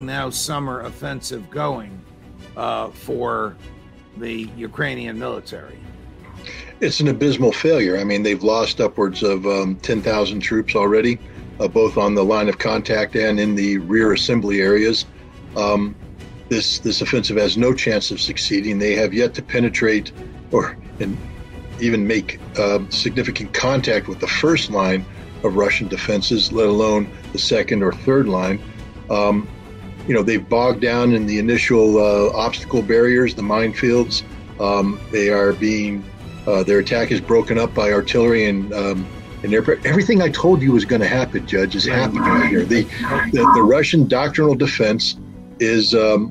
now summer offensive going for the Ukrainian military? It's an abysmal failure. I mean, they've lost upwards of 10,000 troops already, both on the line of contact and in the rear assembly areas. This offensive has no chance of succeeding. They have yet to penetrate and even make significant contact with the first line of Russian defenses, let alone the second or third line. They've bogged down in the initial obstacle barriers, the minefields. Their attack is broken up by artillery and aircraft. Everything I told you was going to happen, Judge, is happening right here. The Russian doctrinal defense is the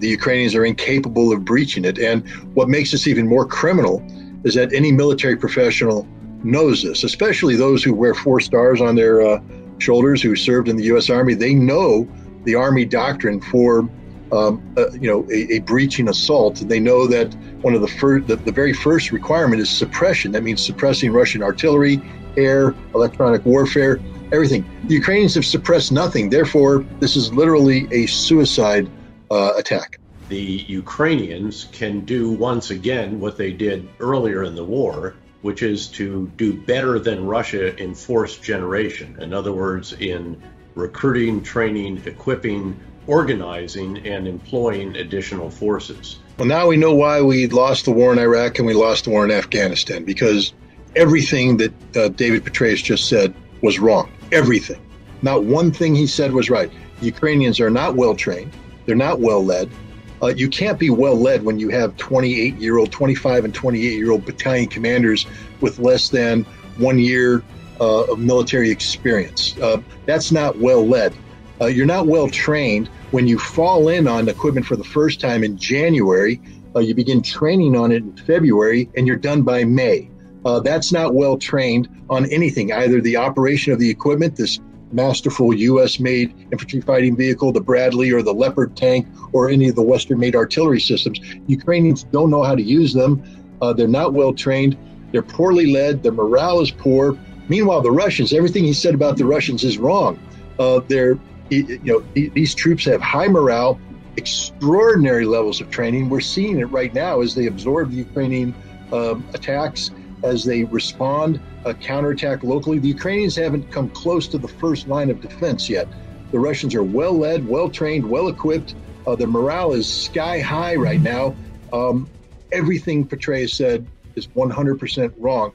Ukrainians are incapable of breaching it. And what makes this even more criminal is that any military professional knows this, especially those who wear 4 stars on their shoulders, who served in the U.S. Army. They know the Army doctrine for a breaching assault. And they know that one of the very first requirement is suppression. That means suppressing Russian artillery, air, electronic warfare, everything. The Ukrainians have suppressed nothing. Therefore, this is literally a suicide attack. The Ukrainians can do once again what they did earlier in the war, which is to do better than Russia in force generation. In other words, in recruiting, training, equipping, organizing, and employing additional forces. Well, now we know why we lost the war in Iraq and we lost the war in Afghanistan, because everything that David Petraeus just said was wrong. Everything. Not one thing he said was right. The Ukrainians are not well trained. They're not well led. You can't be well led when you have 25- and 28-year-old battalion commanders with less than 1 year of military experience. That's not well led. You're not well trained when you fall in on equipment for the first time in January. You begin training on it in February, and you're done by May. That's not well trained on anything, either the operation of the equipment, this masterful U.S.-made infantry fighting vehicle, the Bradley or the Leopard tank, or any of the Western-made artillery systems. Ukrainians don't know how to use them. They're not well trained. They're poorly led. Their morale is poor. Meanwhile, the Russians, everything he said about the Russians is wrong. These troops have high morale, extraordinary levels of training. We're seeing it right now as they absorb the Ukrainian attacks, as they respond, counterattack locally. The Ukrainians haven't come close to the first line of defense yet. The Russians are well led, well trained, well equipped. Their morale is sky high right now. Everything Petraeus said is 100% wrong.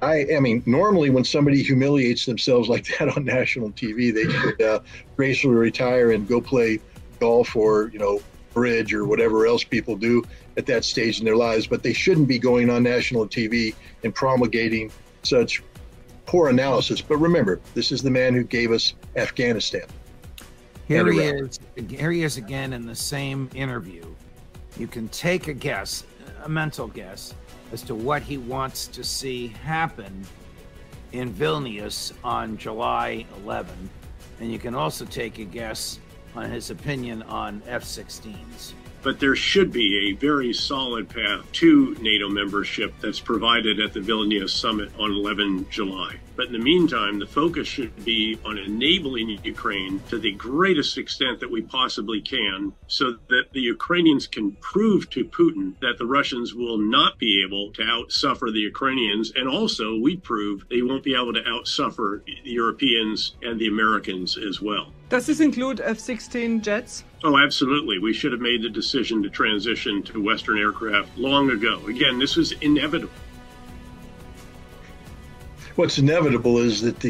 I mean, normally when somebody humiliates themselves like that on national TV, they should gracefully retire and go play golf or, bridge or whatever else people do at that stage in their lives. But they shouldn't be going on national TV and promulgating such poor analysis. But remember, this is the man who gave us Afghanistan. Here he is again in the same interview. You can take a guess, a mental guess, as to what he wants to see happen in Vilnius on July 11. And you can also take a guess on his opinion on F-16s. But there should be a very solid path to NATO membership that's provided at the Vilnius summit on 11 July. But in the meantime, the focus should be on enabling Ukraine to the greatest extent that we possibly can, so that the Ukrainians can prove to Putin that the Russians will not be able to outsuffer the Ukrainians. And also we prove they won't be able to outsuffer the Europeans and the Americans as well. Does this include F-16 jets? Oh, absolutely. We should have made the decision to transition to Western aircraft long ago. Again, this is inevitable. What's inevitable is that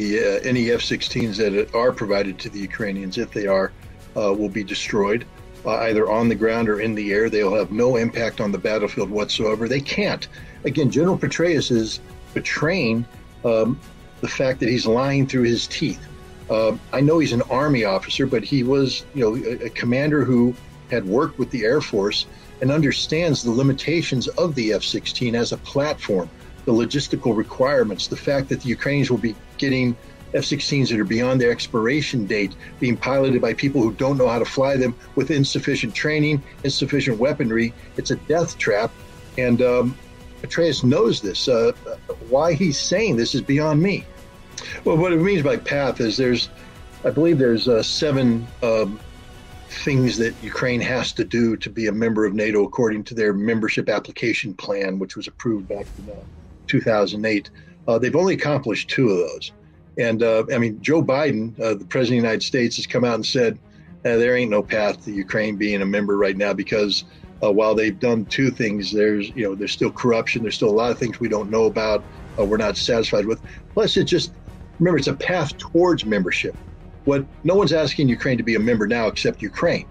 any F-16s that are provided to the Ukrainians, if they are, will be destroyed, either on the ground or in the air. They'll have no impact on the battlefield whatsoever. They can't. Again, General Petraeus is betraying the fact that he's lying through his teeth. I know he's an Army officer, but he was, a commander who had worked with the Air Force and understands the limitations of the F-16 as a platform, the logistical requirements, the fact that the Ukrainians will be getting F-16s that are beyond their expiration date, being piloted by people who don't know how to fly them with insufficient training, insufficient weaponry. It's a death trap. And Petraeus knows this. Why he's saying this is beyond me. Well, what it means by path is I believe there's 7 things that Ukraine has to do to be a member of NATO according to their membership application plan, which was approved back in 2008. They've only accomplished two of those. And I mean, Joe Biden, the president of the United States, has come out and said, there ain't no path to Ukraine being a member right now, because while they've done two things, there's still corruption. There's still a lot of things we don't know about, we're not satisfied with. Plus, remember, it's a path towards membership. No one's asking Ukraine to be a member now except Ukraine.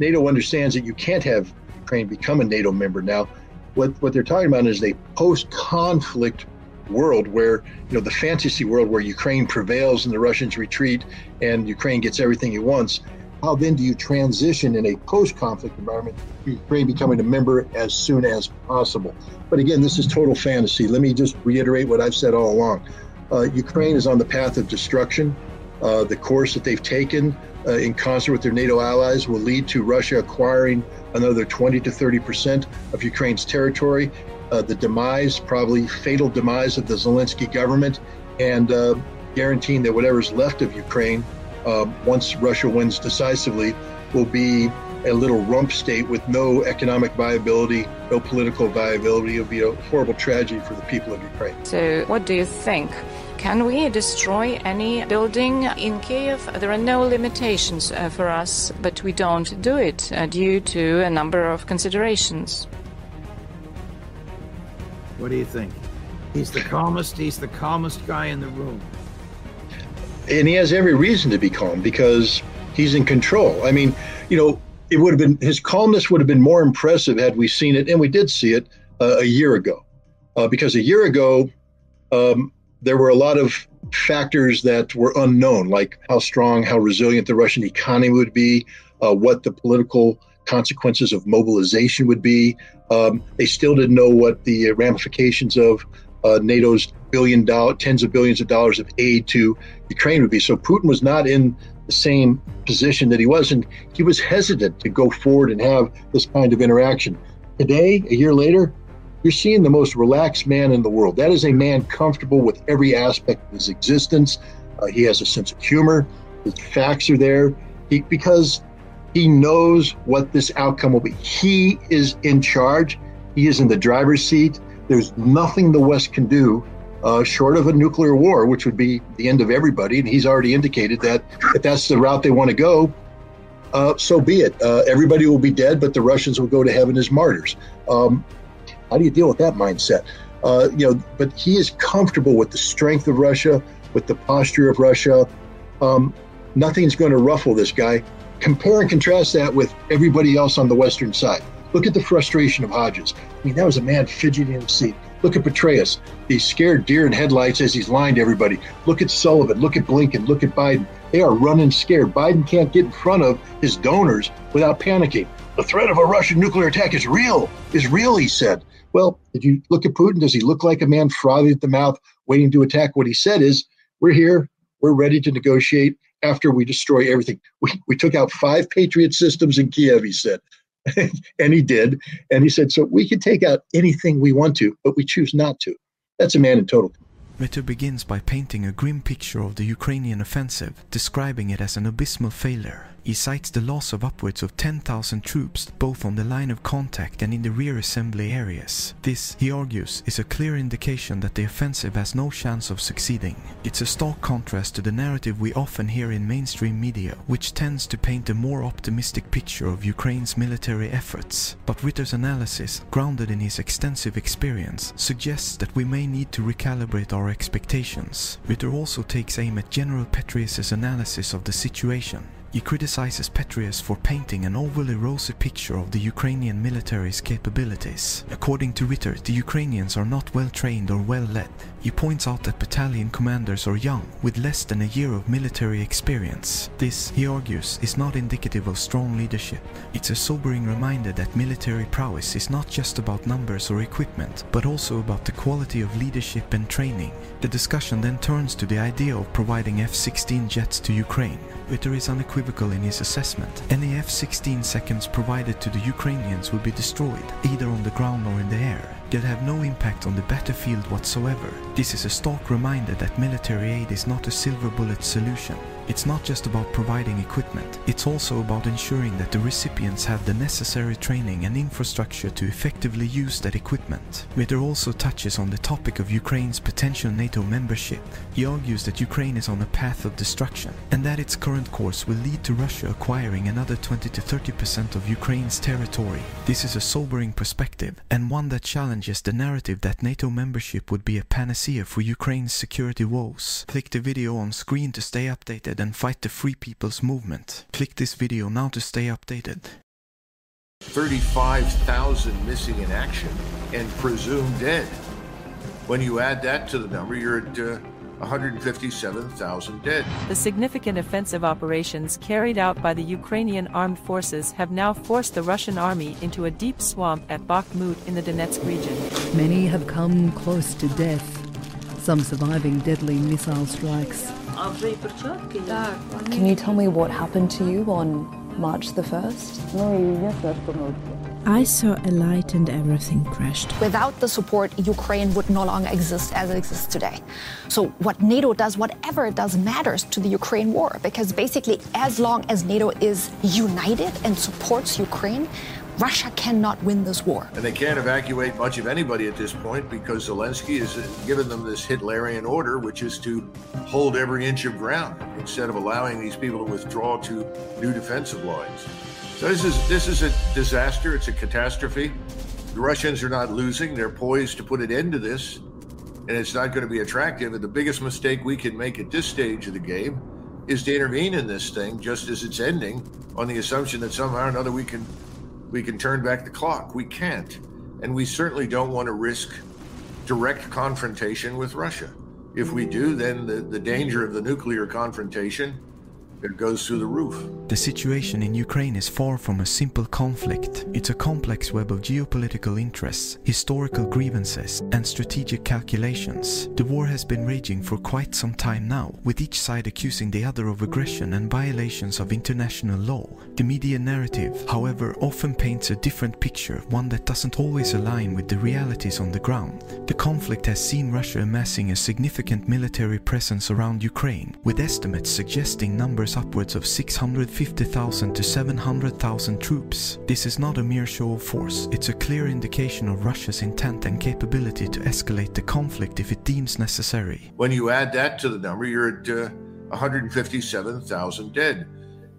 NATO understands that you can't have Ukraine become a NATO member now. What they're talking about is a post-conflict world where, the fantasy world where Ukraine prevails and the Russians retreat and Ukraine gets everything it wants. How then do you transition in a post-conflict environment to Ukraine becoming a member as soon as possible? But again, this is total fantasy. Let me just reiterate what I've said all along. Ukraine is on the path of destruction. The course that they've taken in concert with their NATO allies will lead to Russia acquiring another 20% to 30% of Ukraine's territory. The demise, probably fatal demise, of the Zelensky government, and guaranteeing that whatever's left of Ukraine, once Russia wins decisively, will be a little rump state with no economic viability, no political viability. It'll be a horrible tragedy for the people of Ukraine. So what do you think? Can we destroy any building in Kiev? There are no limitations for us, but we don't do it due to a number of considerations. What do you think? He's the calmest guy in the room. And he has every reason to be calm because he's in control. I mean, it would have been, his calmness would have been more impressive had we seen it, and we did see it a year ago. Because a year ago, there were a lot of factors that were unknown, like how strong, how resilient the Russian economy would be, what the political consequences of mobilization would be. They still didn't know what the ramifications of NATO's tens of billions of dollars of aid to Ukraine would be. So Putin was not in the same position that he was, and he was hesitant to go forward and have this kind of interaction. Today, a year later, you're seeing the most relaxed man in the world. That is a man comfortable with every aspect of his existence. He has a sense of humor. His facts are there. Because he knows what this outcome will be. He is in charge. He is in the driver's seat. There's nothing the West can do short of a nuclear war, which would be the end of everybody. And he's already indicated that if that's the route they want to go, so be it. Everybody will be dead, but the Russians will go to heaven as martyrs. How do you deal with that mindset? But he is comfortable with the strength of Russia, with the posture of Russia. Nothing's going to ruffle this guy. Compare and contrast that with everybody else on the Western side. Look at the frustration of Hodges. I mean, that was a man fidgeting in his seat. Look at Petraeus, the scared deer in headlights as he's lying to everybody. Look at Sullivan, look at Blinken, look at Biden. They are running scared. Biden can't get in front of his donors without panicking. The threat of a Russian nuclear attack is real, he said. Well, did you look at Putin? Does he look like a man frothing at the mouth, waiting to attack? What he said is, we're here, we're ready to negotiate after we destroy everything. We took out 5 Patriot systems in Kiev, he said. And he did. And he said, so we can take out anything we want to, but we choose not to. That's a man in total. Ritter begins by painting a grim picture of the Ukrainian offensive, describing it as an abysmal failure. He cites the loss of upwards of 10,000 troops, both on the line of contact and in the rear assembly areas. This, he argues, is a clear indication that the offensive has no chance of succeeding. It's a stark contrast to the narrative we often hear in mainstream media, which tends to paint a more optimistic picture of Ukraine's military efforts. But Ritter's analysis, grounded in his extensive experience, suggests that we may need to recalibrate our expectations. Ritter also takes aim at General Petraeus's analysis of the situation. He criticizes Petraeus for painting an overly rosy picture of the Ukrainian military's capabilities. According to Ritter, the Ukrainians are not well trained or well led. He points out that battalion commanders are young, with less than a year of military experience. This, he argues, is not indicative of strong leadership. It's a sobering reminder that military prowess is not just about numbers or equipment, but also about the quality of leadership and training. The discussion then turns to the idea of providing F-16 jets to Ukraine. Ritter is unequivocal in his assessment. Any F-16 seconds provided to the Ukrainians would be destroyed, either on the ground or in the air. They'll have no impact on the battlefield whatsoever. This is a stark reminder that military aid is not a silver bullet solution. It's not just about providing equipment, it's also about ensuring that the recipients have the necessary training and infrastructure to effectively use that equipment. Ritter also touches on the topic of Ukraine's potential NATO membership. He argues that Ukraine is on a path of destruction, and that its current course will lead to Russia acquiring another 20% to 30% of Ukraine's territory. This is a sobering perspective, and one that challenges the narrative that NATO membership would be a panacea for Ukraine's security woes. Click the video on screen to stay updated and fight the Free People's Movement. Click this video now to stay updated. 35,000 missing in action and presumed dead. When you add that to the number, you're at 157,000 dead. The significant offensive operations carried out by the Ukrainian armed forces have now forced the Russian army into a deep swamp at Bakhmut in the Donetsk region. Many have come close to death, some surviving deadly missile strikes. Can you tell me what happened to you on March the 1st? I saw a light and everything crashed. Without the support, Ukraine would no longer exist as it exists today. So what NATO does, whatever it does, matters to the Ukraine war, because basically as long as NATO is united and supports Ukraine, Russia cannot win this war. And they can't evacuate much of anybody at this point because Zelensky has given them this Hitlerian order, which is to hold every inch of ground instead of allowing these people to withdraw to new defensive lines. So this is a disaster. It's a catastrophe. The Russians are not losing. They're poised to put an end to this, and it's not going to be attractive. And the biggest mistake we can make at this stage of the game is to intervene in this thing just as it's ending, on the assumption that somehow or another we can turn back the clock. We can't, and we certainly don't want to risk direct confrontation with Russia. If we do, then the danger of the nuclear confrontation, it goes through the roof. The situation in Ukraine is far from a simple conflict. It's a complex web of geopolitical interests, historical grievances, and strategic calculations. The war has been raging for quite some time now, with each side accusing the other of aggression and violations of international law. The media narrative, however, often paints a different picture, one that doesn't always align with the realities on the ground. The conflict has seen Russia amassing a significant military presence around Ukraine, with estimates suggesting numbers upwards of 650,000 to 700,000 troops. This is not a mere show of force, it's a clear indication of Russia's intent and capability to escalate the conflict if it deems necessary. When you add that to the number, you're at 157,000 dead.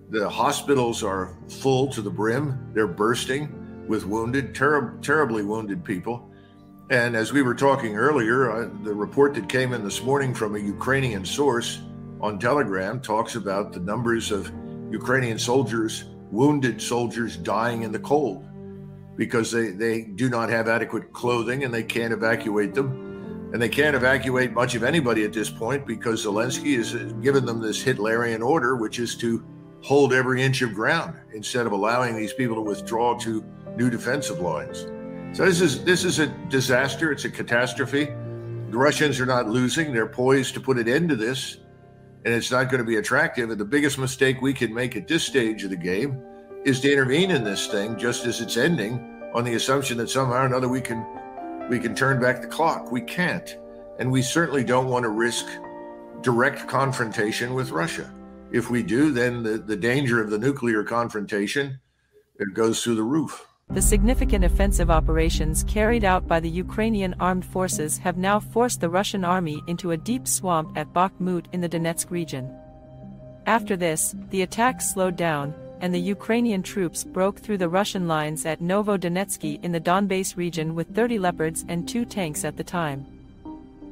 The hospitals are full to the brim, they're bursting with wounded, terribly wounded people. And as we were talking earlier, the report that came in this morning from a Ukrainian source on Telegram talks about the numbers of Ukrainian soldiers, wounded soldiers, dying in the cold because they do not have adequate clothing and they can't evacuate them. And they can't evacuate much of anybody at this point because Zelensky has given them this Hitlerian order, which is to hold every inch of ground instead of allowing these people to withdraw to new defensive lines. So this is a disaster. It's a catastrophe. The Russians are not losing. They're poised to put an end to this, and it's not going to be attractive. And the biggest mistake we can make at this stage of the game is to intervene in this thing just as it's ending, on the assumption that somehow or another we can turn back the clock. We can't, and we certainly don't want to risk direct confrontation with Russia. If we do, then the danger of the nuclear confrontation, it goes through the roof. The significant offensive operations carried out by the Ukrainian armed forces have now forced the Russian army into a deep swamp at Bakhmut in the Donetsk region. After this, the attacks slowed down, and the Ukrainian troops broke through the Russian lines at Novo Donetsky in the Donbass region with 30 Leopards and 2 tanks at the time.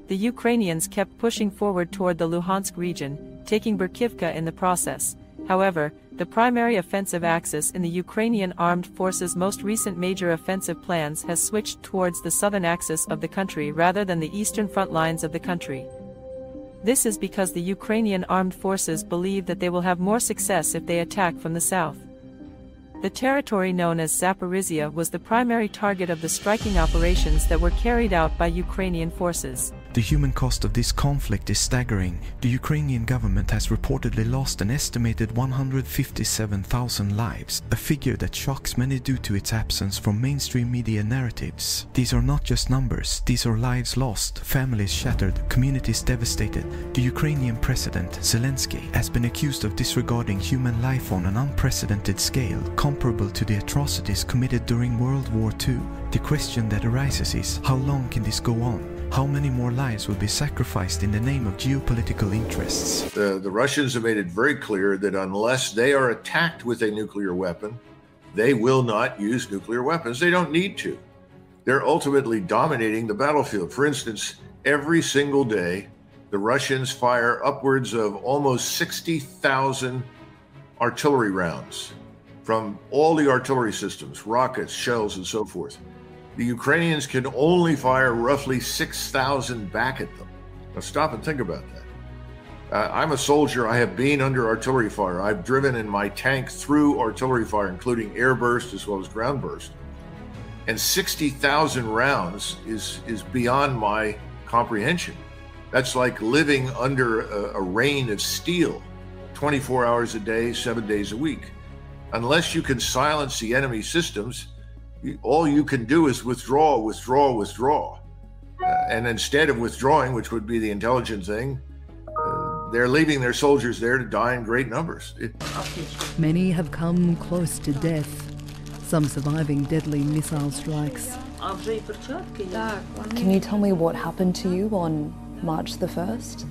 The Ukrainians kept pushing forward toward the Luhansk region, taking Berkivka in the process. However, the primary offensive axis in the Ukrainian armed forces' most recent major offensive plans has switched towards the southern axis of the country rather than the eastern front lines of the country. This is because the Ukrainian armed forces believe that they will have more success if they attack from the south. The territory known as Zaporizhia was the primary target of the striking operations that were carried out by Ukrainian forces. The human cost of this conflict is staggering. The Ukrainian government has reportedly lost an estimated 157,000 lives, a figure that shocks many due to its absence from mainstream media narratives. These are not just numbers, these are lives lost, families shattered, communities devastated. The Ukrainian president, Zelensky, has been accused of disregarding human life on an unprecedented scale, comparable to the atrocities committed during World War II. The question that arises is, how long can this go on? How many more lives will be sacrificed in the name of geopolitical interests? The Russians have made it very clear that unless they are attacked with a nuclear weapon, they will not use nuclear weapons. They don't need to. They're ultimately dominating the battlefield. For instance, every single day, the Russians fire upwards of almost 60,000 artillery rounds from all the artillery systems, rockets, shells, and so forth. The Ukrainians can only fire roughly 6,000 back at them. Now stop and think about that. I'm a soldier. I have been under artillery fire. I've driven in my tank through artillery fire, including air burst as well as ground burst. And 60,000 rounds is beyond my comprehension. That's like living under a rain of steel, 24 hours a day, 7 days a week. Unless you can silence the enemy systems, all you can do is withdraw, withdraw, withdraw. And instead of withdrawing, which would be the intelligent thing, they're leaving their soldiers there to die in great numbers. Many have come close to death, some surviving deadly missile strikes. Can you tell me what happened to you on March the 1st?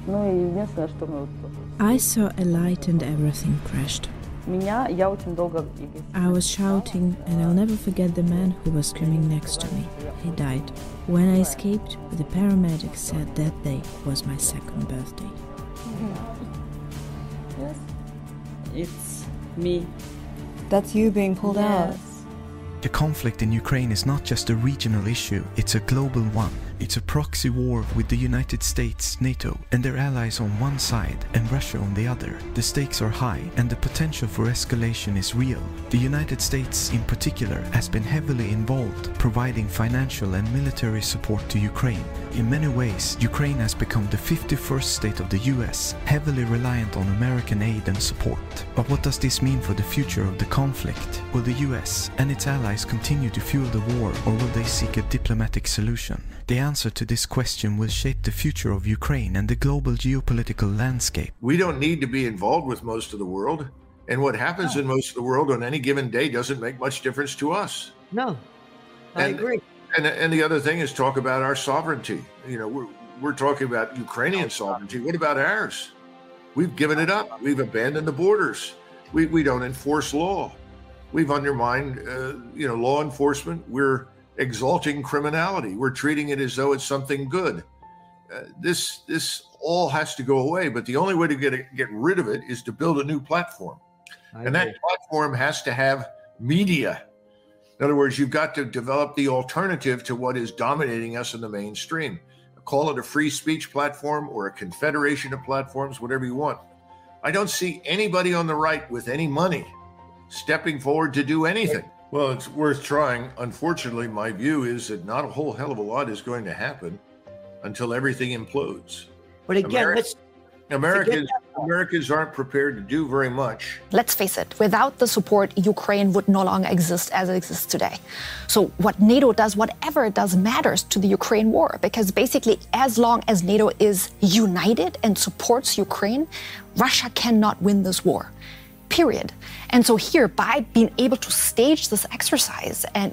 I saw a light and everything crashed. I was shouting, and I'll never forget the man who was screaming next to me. He died. When I escaped, the paramedics said that day was my second birthday. Mm-hmm. Yes. It's me. That's you being pulled out. The conflict in Ukraine is not just a regional issue, it's a global one. It's a proxy war with the United States, NATO, and their allies on one side and Russia on the other. The stakes are high and the potential for escalation is real. The United States, in particular, has been heavily involved, providing financial and military support to Ukraine. In many ways, Ukraine has become the 51st state of the US, heavily reliant on American aid and support. But what does this mean for the future of the conflict? Will the US and its allies continue to fuel the war, or will they seek a diplomatic solution? The answer to this question will shape the future of Ukraine and the global geopolitical landscape. We don't need to be involved with most of the world, and what happens in most of the world on any given day doesn't make much difference to us. No, I agree. And the other thing is talk about our sovereignty. You know, we're talking about Ukrainian sovereignty. What about ours? We've given it up. We've abandoned the borders. We don't enforce law. We've undermined law enforcement. We're exalting criminality. We're treating it as though it's something good. This all has to go away, but the only way to get rid of it is to build a new platform. And that platform has to have media. In other words, you've got to develop the alternative to what is dominating us in the mainstream. Call it a free speech platform or a confederation of platforms, whatever you want. I don't see anybody on the right with any money stepping forward to do anything. Well, it's worth trying. Unfortunately, my view is that not a whole hell of a lot is going to happen until everything implodes. But again, Americans aren't prepared to do very much. Let's face it, without the support, Ukraine would no longer exist as it exists today. So what NATO does, whatever it does, matters to the Ukraine war, because basically as long as NATO is united and supports Ukraine, Russia cannot win this war. Period. And so here, by being able to stage this exercise and,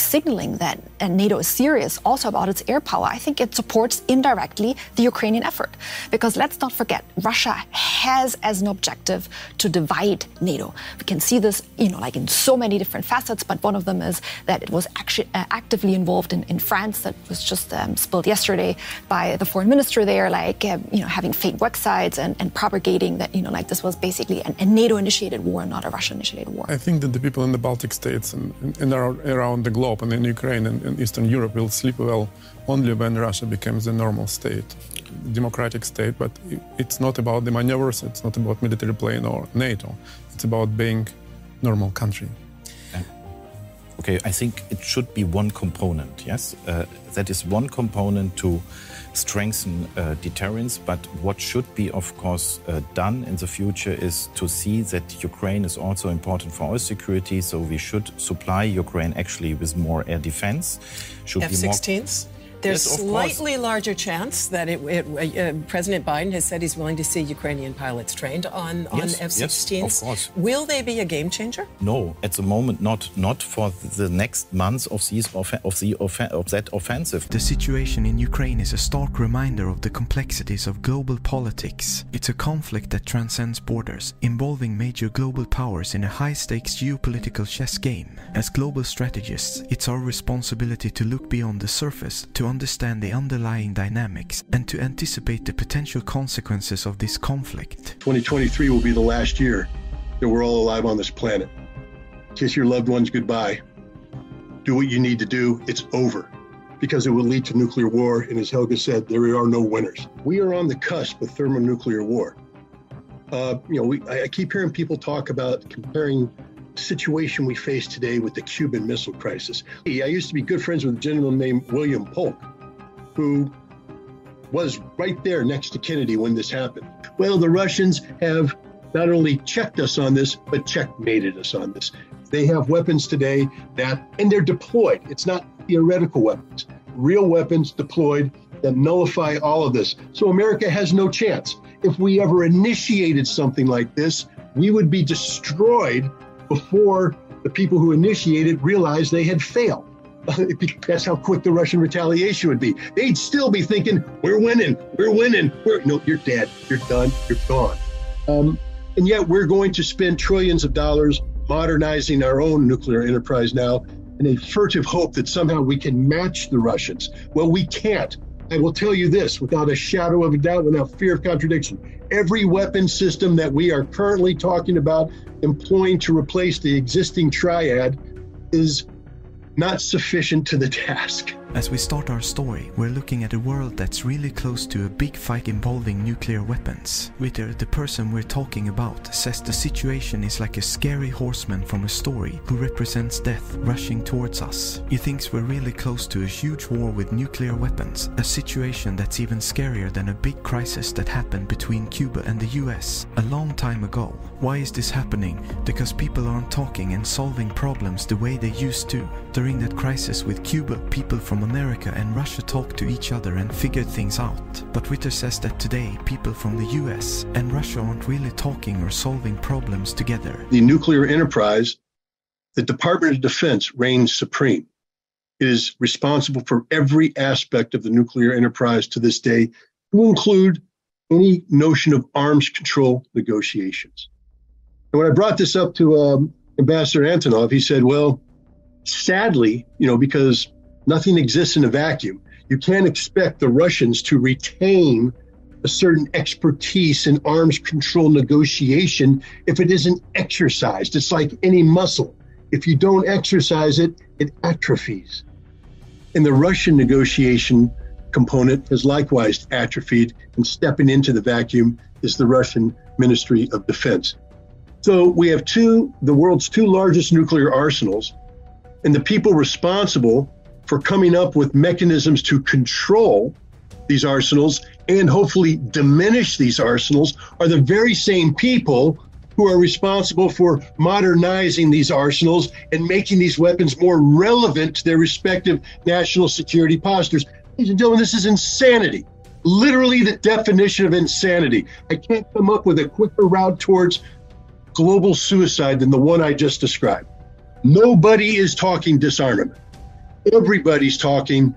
signaling that NATO is serious also about its air power, I think it supports indirectly the Ukrainian effort. Because let's not forget, Russia has as an objective to divide NATO. We can see this, in so many different facets, but one of them is that it was actually actively involved in France. That was just spilled yesterday by the foreign minister there, having fake websites and propagating that, this was basically a NATO initiative. War, not a Russian-initiated war. I think that the people in the Baltic states and around the globe and in Ukraine and Eastern Europe will sleep well only when Russia becomes a normal state, democratic state. But it's not about the maneuvers, it's not about military plane or NATO. It's about being a normal country. Okay, I think it should be one component, yes? That is one component to strengthen deterrence, but what should be, of course, done in the future is to see that Ukraine is also important for our security, so we should supply Ukraine actually with more air defense. Should F-16s? There's yes, slightly larger chance that President Biden has said he's willing to see Ukrainian pilots trained on F-16s. Yes, of course. Will they be a game changer? No, at the moment not for the next months of that offensive. The situation in Ukraine is a stark reminder of the complexities of global politics. It's a conflict that transcends borders, involving major global powers in a high-stakes geopolitical chess game. As global strategists, it's our responsibility to look beyond the surface, to understand the underlying dynamics and to anticipate the potential consequences of this conflict. 2023 will be the last year that we're all alive on this planet. Kiss your loved ones goodbye. Do what you need to do. It's over, because it will lead to nuclear war. And as Helga said, there are no winners. We are on the cusp of thermonuclear war. I keep hearing people talk about comparing situation we face today with the Cuban Missile Crisis. I used to be good friends with a gentleman named William Polk, who was right there next to Kennedy when this happened. Well, the Russians have not only checked us on this, but checkmated us on this. They have weapons today and they're deployed. It's not theoretical weapons, real weapons deployed that nullify all of this. So America has no chance. If we ever initiated something like this, we would be destroyed before the people who initiated realized they had failed. That's how quick the Russian retaliation would be. They'd still be thinking, we're winning. No, you're dead, you're done, you're gone. And yet we're going to spend trillions of dollars modernizing our own nuclear enterprise now in a furtive hope that somehow we can match the Russians. Well, we can't. I will tell you this without a shadow of a doubt, without fear of contradiction. Every weapon system that we are currently talking about employing to replace the existing triad is not sufficient to the task. As we start our story, we're looking at a world that's really close to a big fight involving nuclear weapons. Ritter, the person we're talking about, says the situation is like a scary horseman from a story who represents death rushing towards us. He thinks we're really close to a huge war with nuclear weapons, a situation that's even scarier than a big crisis that happened between Cuba and the US a long time ago. Why is this happening? Because people aren't talking and solving problems the way they used to. During that crisis with Cuba, people from America and Russia talked to each other and figured things out. But Ritter says that today, people from the US and Russia aren't really talking or solving problems together. The nuclear enterprise, the Department of Defense reigns supreme. It is responsible for every aspect of the nuclear enterprise to this day, to include any notion of arms control negotiations. And when I brought this up to Ambassador Antonov, he said, well, sadly, because nothing exists in a vacuum. You can't expect the Russians to retain a certain expertise in arms control negotiation if it isn't exercised. It's like any muscle. If you don't exercise it, it atrophies. And the Russian negotiation component has likewise atrophied, and stepping into the vacuum is the Russian Ministry of Defense. So we have the world's two largest nuclear arsenals, and the people responsible for coming up with mechanisms to control these arsenals and hopefully diminish these arsenals are the very same people who are responsible for modernizing these arsenals and making these weapons more relevant to their respective national security postures. Ladies and gentlemen, this is insanity. Literally the definition of insanity. I can't come up with a quicker route towards global suicide than the one I just described. Nobody is talking disarmament. Everybody's talking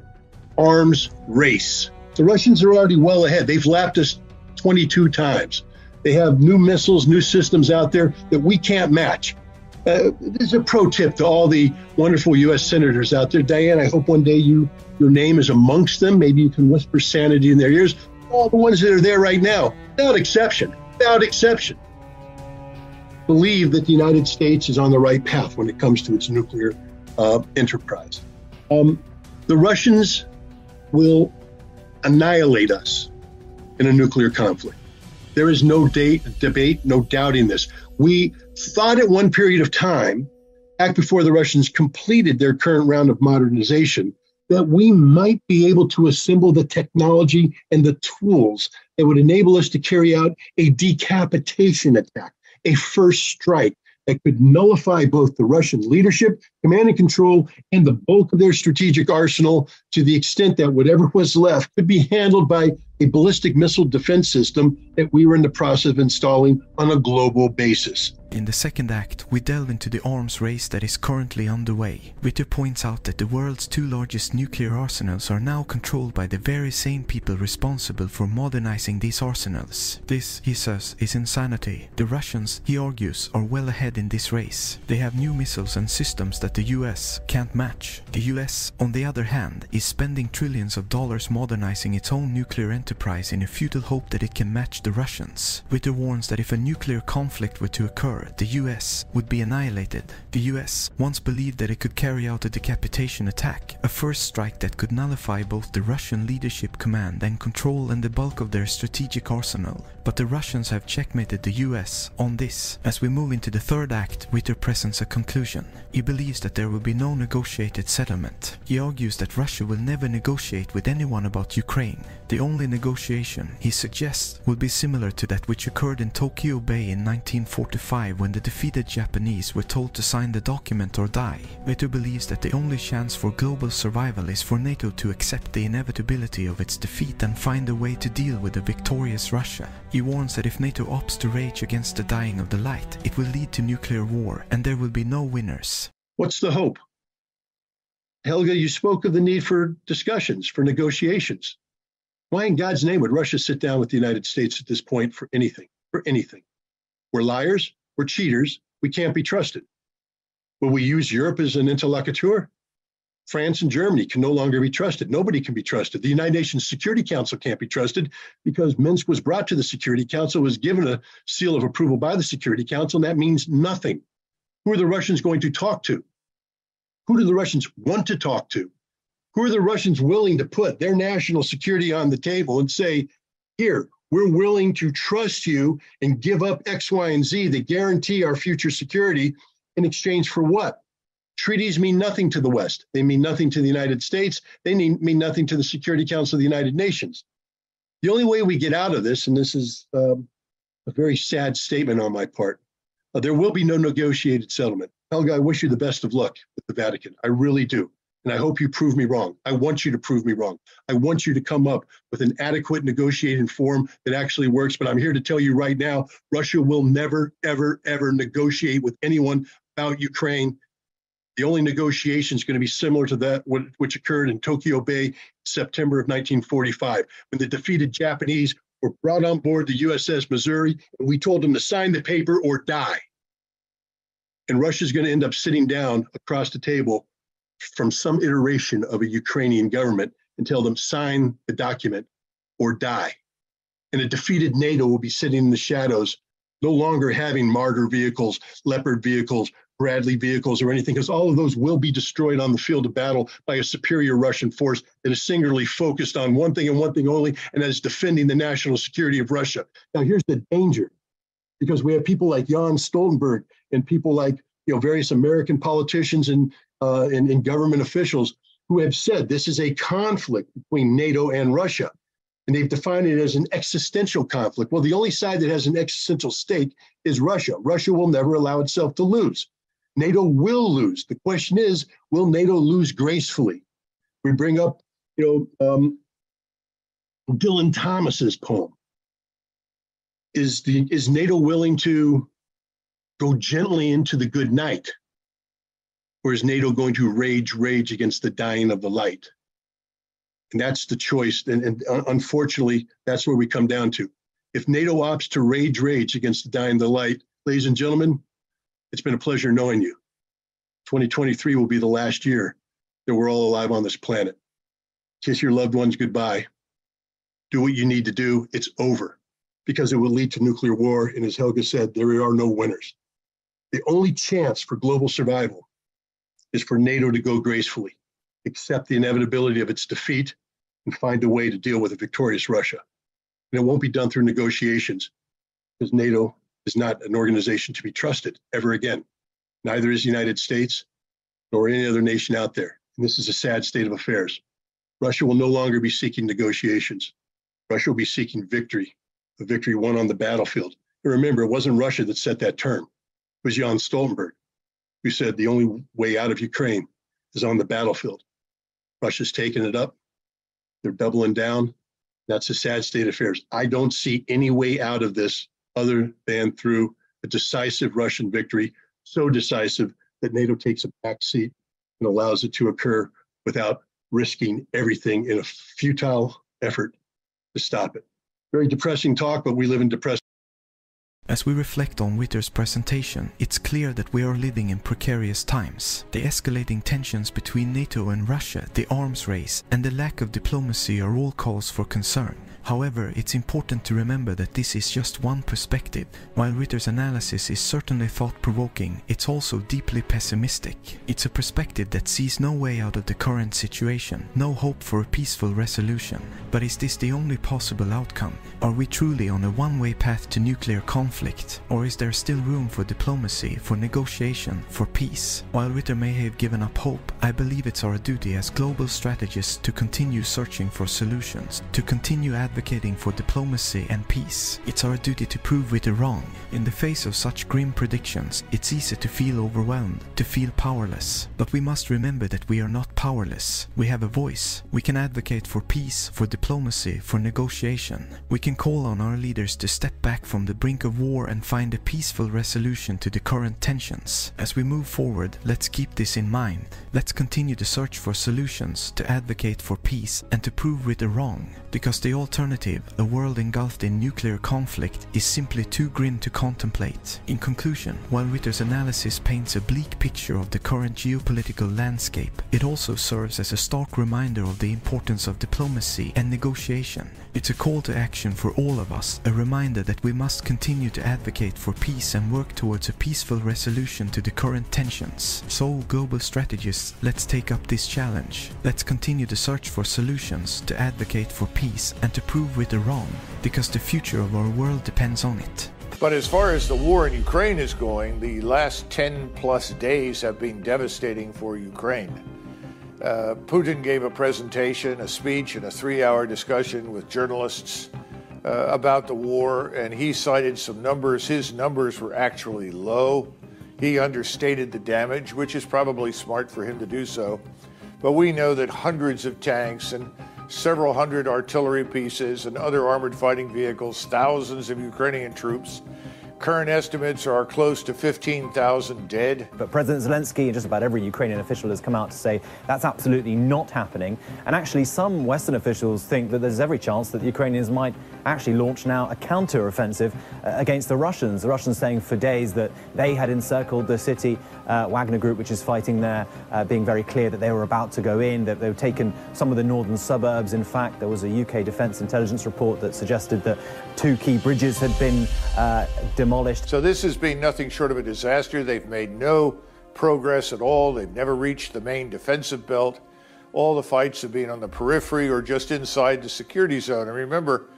arms race. The Russians are already well ahead. They've lapped us 22 times. They have new missiles, new systems out there that we can't match. This is a pro tip to all the wonderful U.S. senators out there. Diane, I hope one day your name is amongst them. Maybe you can whisper sanity in their ears. All the ones that are there right now, without exception, believe that the United States is on the right path when it comes to its nuclear enterprise. The Russians will annihilate us in a nuclear conflict. There is no debate, no doubting this. We thought at one period of time back before the Russians completed their current round of modernization, that we might be able to assemble the technology and the tools that would enable us to carry out a decapitation attack, a first strike that could nullify both the Russian leadership, command and control, and the bulk of their strategic arsenal to the extent that whatever was left could be handled by a ballistic missile defense system that we were in the process of installing on a global basis. In the second act, we delve into the arms race that is currently underway. Ritter points out that the world's two largest nuclear arsenals are now controlled by the very same people responsible for modernizing these arsenals. This, he says, is insanity. The Russians, he argues, are well ahead in this race. They have new missiles and systems that the US can't match. The US, on the other hand, is spending trillions of dollars modernizing its own nuclear enterprise in a futile hope that it can match the Russians. Ritter warns that if a nuclear conflict were to occur, the US would be annihilated. The US once believed that it could carry out a decapitation attack, a first strike that could nullify both the Russian leadership, command and control, and the bulk of their strategic arsenal. But the Russians have checkmated the US on this. As we move into the third act, Ritter presents a conclusion. He believes that there will be no negotiated settlement. He argues that Russia will never negotiate with anyone about Ukraine. The only negotiation, he suggests, would be similar to that which occurred in Tokyo Bay in 1945. When the defeated Japanese were told to sign the document or die. Ritter believes that the only chance for global survival is for NATO to accept the inevitability of its defeat and find a way to deal with a victorious Russia. He warns that if NATO opts to rage against the dying of the light, it will lead to nuclear war and there will be no winners. What's the hope? Helga, you spoke of the need for discussions, for negotiations. Why in God's name would Russia sit down with the United States at this point for anything? For anything? We're liars. We're cheaters. We can't be trusted. Will we use Europe as an interlocutor? France and Germany can no longer be trusted. Nobody can be trusted. The United Nations Security Council can't be trusted because Minsk was brought to the Security Council, was given a seal of approval by the Security Council, and that means nothing. Who are the Russians going to talk to? Who do the Russians want to talk to? Who are the Russians willing to put their national security on the table and say, here, we're willing to trust you and give up X, Y, and Z that guarantee our future security in exchange for what? Treaties mean nothing to the West. They mean nothing to the United States. They mean nothing to the Security Council of the United Nations. The only way we get out of this, and this is a very sad statement on my part, there will be no negotiated settlement. Helga, I wish you the best of luck with the Vatican. I really do. And I hope you prove me wrong. I want you to prove me wrong. I want you to come up with an adequate negotiating form that actually works. But I'm here to tell you right now, Russia will never, ever, ever negotiate with anyone about Ukraine. The only negotiation is going to be similar to that which occurred in Tokyo Bay in September of 1945, when the defeated Japanese were brought on board the USS Missouri, and we told them to sign the paper or die. And Russia's going to end up sitting down across the table from some iteration of a Ukrainian government and tell them sign the document or die. And a defeated NATO will be sitting in the shadows, no longer having martyr vehicles, Leopard vehicles, Bradley vehicles, or anything, because all of those will be destroyed on the field of battle by a superior Russian force that is singularly focused on one thing and one thing only, and that is defending the national security of Russia. Now, here's the danger, because we have people like Jan Stoltenberg and people like various American politicians and government officials who have said this is a conflict between NATO and Russia, and they've defined it as an existential conflict. Well, the only side that has an existential stake is Russia. Russia will never allow itself to lose. NATO will lose. The question is, will NATO lose gracefully? We bring up, Dylan Thomas's poem. Is NATO willing to go gently into the good night? Or is NATO going to rage against the dying of the light? And that's the choice. And unfortunately, that's where we come down to. If NATO opts to rage against the dying of the light, ladies and gentlemen, it's been a pleasure knowing you. 2023 will be the last year that we're all alive on this planet. Kiss your loved ones goodbye. Do what you need to do. It's over, because it will lead to nuclear war. And as Helga said, there are no winners. The only chance for global survival is for NATO to go gracefully, accept the inevitability of its defeat, and find a way to deal with a victorious Russia. And it won't be done through negotiations, because NATO is not an organization to be trusted ever again. Neither is the United States nor any other nation out there. And this is a sad state of affairs. Russia will no longer be seeking negotiations. Russia will be seeking victory, a victory won on the battlefield. And remember, it wasn't Russia that set that term. It was Jan Stoltenberg, who said the only way out of Ukraine is on the battlefield. Russia's taken it up. They're doubling down. That's a sad state of affairs. I don't see any way out of this other than through a decisive Russian victory, so decisive that NATO takes a back seat and allows it to occur without risking everything in a futile effort to stop it. Very depressing talk, but we live in depressing. As we reflect on Ritter's presentation, it's clear that we are living in precarious times. The escalating tensions between NATO and Russia, the arms race, and the lack of diplomacy are all cause for concern. However, it's important to remember that this is just one perspective. While Ritter's analysis is certainly thought-provoking, it's also deeply pessimistic. It's a perspective that sees no way out of the current situation, no hope for a peaceful resolution. But is this the only possible outcome? Are we truly on a one-way path to nuclear conflict? Or is there still room for diplomacy, for negotiation, for peace? While Ritter may have given up hope, I believe it's our duty as global strategists to continue searching for solutions, to continue advocating for diplomacy and peace. It's our duty to prove Ritter wrong. In the face of such grim predictions, it's easy to feel overwhelmed, to feel powerless. But we must remember that we are not powerless. We have a voice. We can advocate for peace, for diplomacy, for negotiation. We can call on our leaders to step back from the brink of war and find a peaceful resolution to the current tensions. As we move forward, let's keep this in mind. Let's continue the search for solutions, to advocate for peace, and to prove Ritter wrong. Because the alternative, a world engulfed in nuclear conflict, is simply too grim to contemplate. In conclusion, while Ritter's analysis paints a bleak picture of the current geopolitical landscape, it also serves as a stark reminder of the importance of diplomacy and negotiation. It's a call to action for all of us, a reminder that we must continue to advocate for peace and work towards a peaceful resolution to the current tensions. So, global strategists, let's take up this challenge. Let's continue the search for solutions, to advocate for peace, and to prove Ritter wrong, because the future of our world depends on it. But as far as the war in Ukraine is going, the last 10 plus days have been devastating for Ukraine. Putin gave a presentation, a speech, and a 3-hour discussion with journalists about the war, and he cited some numbers. His numbers were actually low. He understated the damage, which is probably smart for him to do so. But we know that hundreds of tanks and several hundred artillery pieces and other armored fighting vehicles, thousands of Ukrainian troops. Current estimates are close to 15,000 dead. But President Zelensky and just about every Ukrainian official has come out to say that's absolutely not happening. And actually some Western officials think that there's every chance that the Ukrainians might actually launch now a counter-offensive against the Russians. The Russians saying for days that they had encircled the city. Wagner Group, which is fighting there, being very clear that they were about to go in, that they were taking some of the northern suburbs. In fact, there was a UK Defence Intelligence report that suggested that 2 key bridges had been demolished. So this has been nothing short of a disaster. They've made no progress at all. They've never reached the main defensive belt. All the fights have been on the periphery or just inside the security zone. And remember,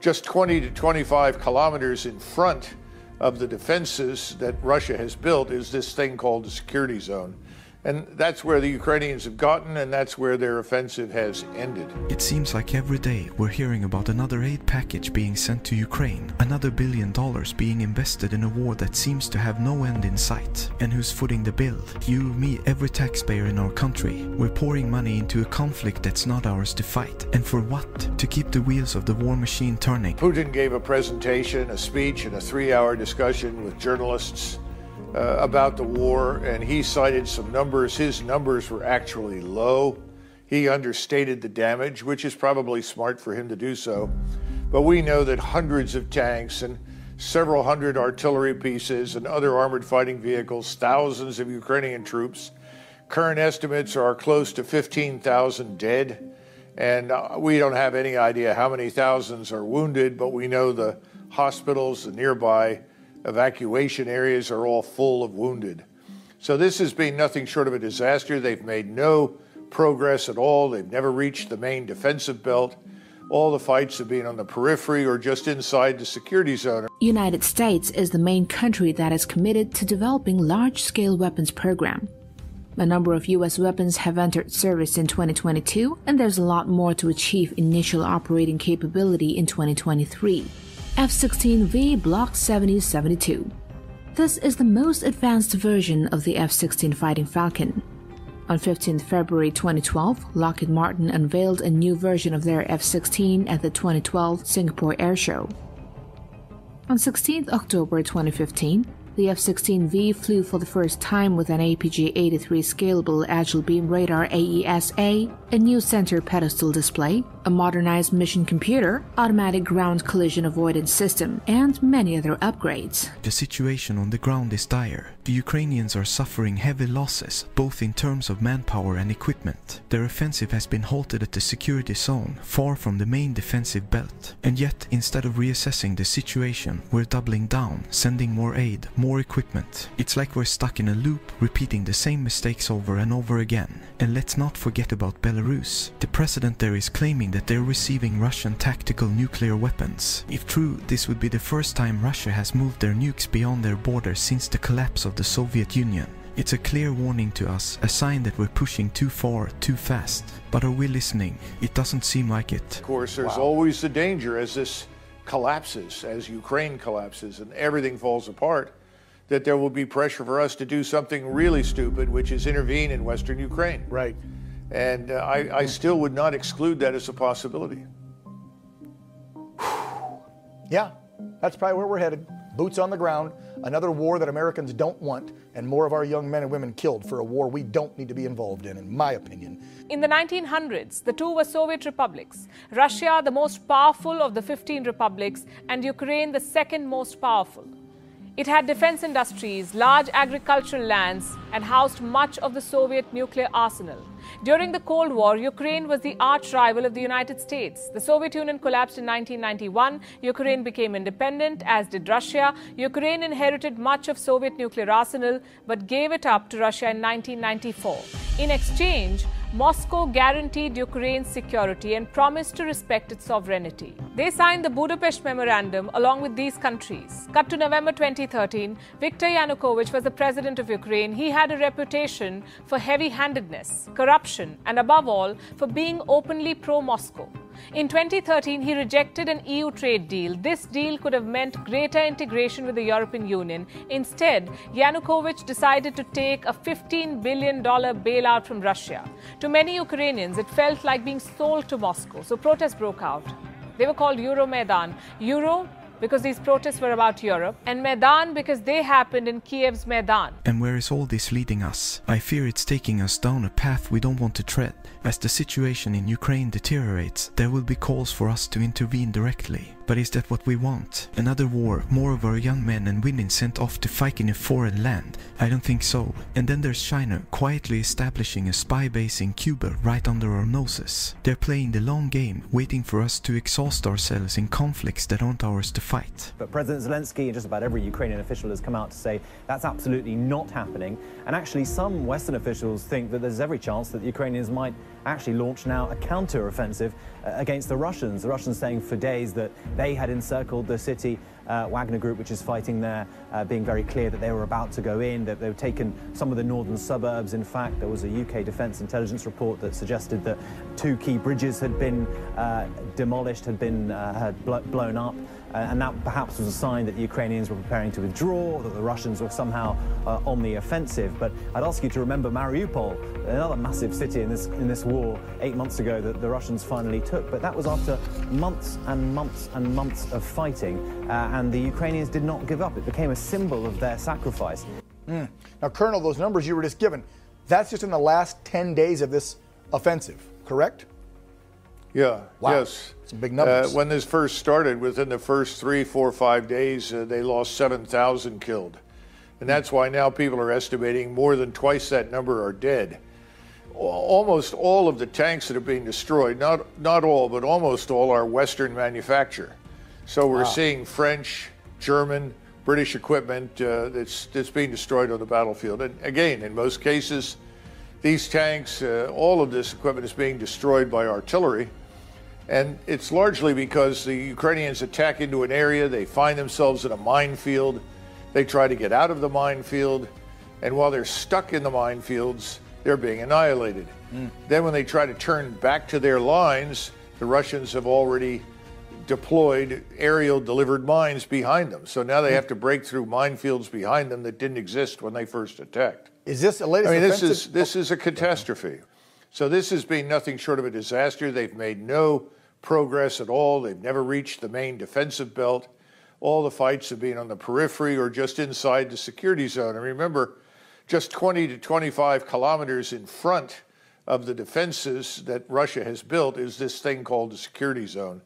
just 20 to 25 kilometers in front of the defenses that Russia has built is this thing called the security zone. And that's where the Ukrainians have gotten, and that's where their offensive has ended. It seems like every day we're hearing about another aid package being sent to Ukraine, another $1 billion being invested in a war that seems to have no end in sight. And who's footing the bill? You, me, every taxpayer in our country. We're pouring money into a conflict that's not ours to fight. And for what? To keep the wheels of the war machine turning. Putin gave a presentation, a speech, and a 3-hour discussion with journalists about the war, and he cited some numbers. His numbers were actually low. He understated the damage, which is probably smart for him to do so. But we know that hundreds of tanks and several hundred artillery pieces and other armored fighting vehicles, thousands of Ukrainian troops. Current estimates are close to 15,000 dead, and we don't have any idea how many thousands are wounded, but we know the hospitals, the nearby evacuation areas are all full of wounded. So this has been nothing short of a disaster. They've made no progress at all. They've never reached the main defensive belt. All the fights have been on the periphery or just inside the security zone. United States is the main country that is committed to developing large-scale weapons program. A number of U.S. weapons have entered service in 2022, and there's a lot more to achieve initial operating capability in 2023. F-16V Block 7072. This is the most advanced version of the F-16 Fighting Falcon. On 15 February 2012, Lockheed Martin unveiled a new version of their F-16 at the 2012 Singapore Air Show. On 16 October 2015, the F-16V flew for the first time with an APG-83 scalable agile beam radar AESA, a new center pedestal display, a modernized mission computer, automatic ground collision avoidance system, and many other upgrades. The situation on the ground is dire. The Ukrainians are suffering heavy losses, both in terms of manpower and equipment. Their offensive has been halted at the security zone, far from the main defensive belt. And yet, instead of reassessing the situation, we're doubling down, sending more aid, more equipment. It's like we're stuck in a loop, repeating the same mistakes over and over again. And let's not forget about Belarus. The president there is claiming that they're receiving Russian tactical nuclear weapons. If true, this would be the first time Russia has moved their nukes beyond their border since the collapse of the Soviet Union. It's a clear warning to us, a sign that we're pushing too far, too fast. But are we listening? It doesn't seem like it. Of course, there's always the danger as this collapses, as Ukraine collapses and everything falls apart, that there will be pressure for us to do something really stupid, which is intervene in Western Ukraine. Right. And I still would not exclude that as a possibility. Yeah, that's probably where we're headed. Boots on the ground, another war that Americans don't want, and more of our young men and women killed for a war we don't need to be involved in my opinion. In the 1900s, the two were Soviet republics. Russia, the most powerful of the 15 republics, and Ukraine, the second most powerful. It had defense industries, large agricultural lands, and housed much of the Soviet nuclear arsenal. During the Cold War, Ukraine was the arch-rival of the United States. The Soviet Union collapsed in 1991. Ukraine became independent, as did Russia. Ukraine inherited much of Soviet nuclear arsenal, but gave it up to Russia in 1994. In exchange, Moscow guaranteed Ukraine's security and promised to respect its sovereignty. They signed the Budapest Memorandum along with these countries. Cut to November 2013, Viktor Yanukovych was the president of Ukraine. He had a reputation for heavy-handedness, corruption, and above all, for being openly pro-Moscow. In 2013, he rejected an EU trade deal. This deal could have meant greater integration with the European Union. Instead, Yanukovych decided to take a $15 billion bailout from Russia. To many Ukrainians, it felt like being sold to Moscow, so protests broke out. They were called Euromaidan. Euro, because these protests were about Europe, and Maidan because they happened in Kiev's Maidan. And where is all this leading us? I fear it's taking us down a path we don't want to tread. As the situation in Ukraine deteriorates, there will be calls for us to intervene directly. But is that what we want? Another war, more of our young men and women sent off to fight in a foreign land? I don't think so. And then there's China, quietly establishing a spy base in Cuba right under our noses. They're playing the long game, waiting for us to exhaust ourselves in conflicts that aren't ours to fight. But President Zelensky and just about every Ukrainian official has come out to say that's absolutely not happening. And actually some Western officials think that there's every chance that the Ukrainians might actually launch now a counter-offensive against the Russians. The Russians saying for days that they had encircled the city, Wagner Group, which is fighting there, being very clear that they were about to go in, that they were taking some of the northern suburbs. In fact, there was a UK Defence Intelligence report that suggested that two key bridges had been demolished, had blown up, and that perhaps was a sign that the Ukrainians were preparing to withdraw, that the Russians were somehow on the offensive. But I'd ask you to remember Mariupol, another massive city in this war 8 months ago that the Russians finally took. But that was after months and months and months of fighting, and the Ukrainians did not give up. It became a symbol of their sacrifice. Now, Colonel, those numbers you were just given, that's just in the last 10 days of this offensive, correct? Yeah, wow. Yes. Some big numbers. When this first started, within the first 3, 4, 5 days, they lost 7,000 killed. And that's why now people are estimating more than twice that number are dead. Almost all of the tanks that are being destroyed, not all, but almost all, are Western manufacture. So we're seeing French, German, British equipment that's being destroyed on the battlefield. And again, in most cases, these tanks, all of this equipment is being destroyed by artillery. And it's largely because the Ukrainians attack into an area, they find themselves in a minefield, they try to get out of the minefield, and while they're stuck in the minefields, they're being annihilated. Then when they try to turn back to their lines, the Russians have already deployed aerial-delivered mines behind them. So now they have to break through minefields behind them that didn't exist when they first attacked. Is this the latest offensive? This is a catastrophe. So this has been nothing short of a disaster. They've made no progress at all. They've never reached the main defensive belt. All the fights have been on the periphery or just inside the security zone. And remember, just 20 to 25 kilometers in front of the defenses that Russia has built is this thing called the security zone.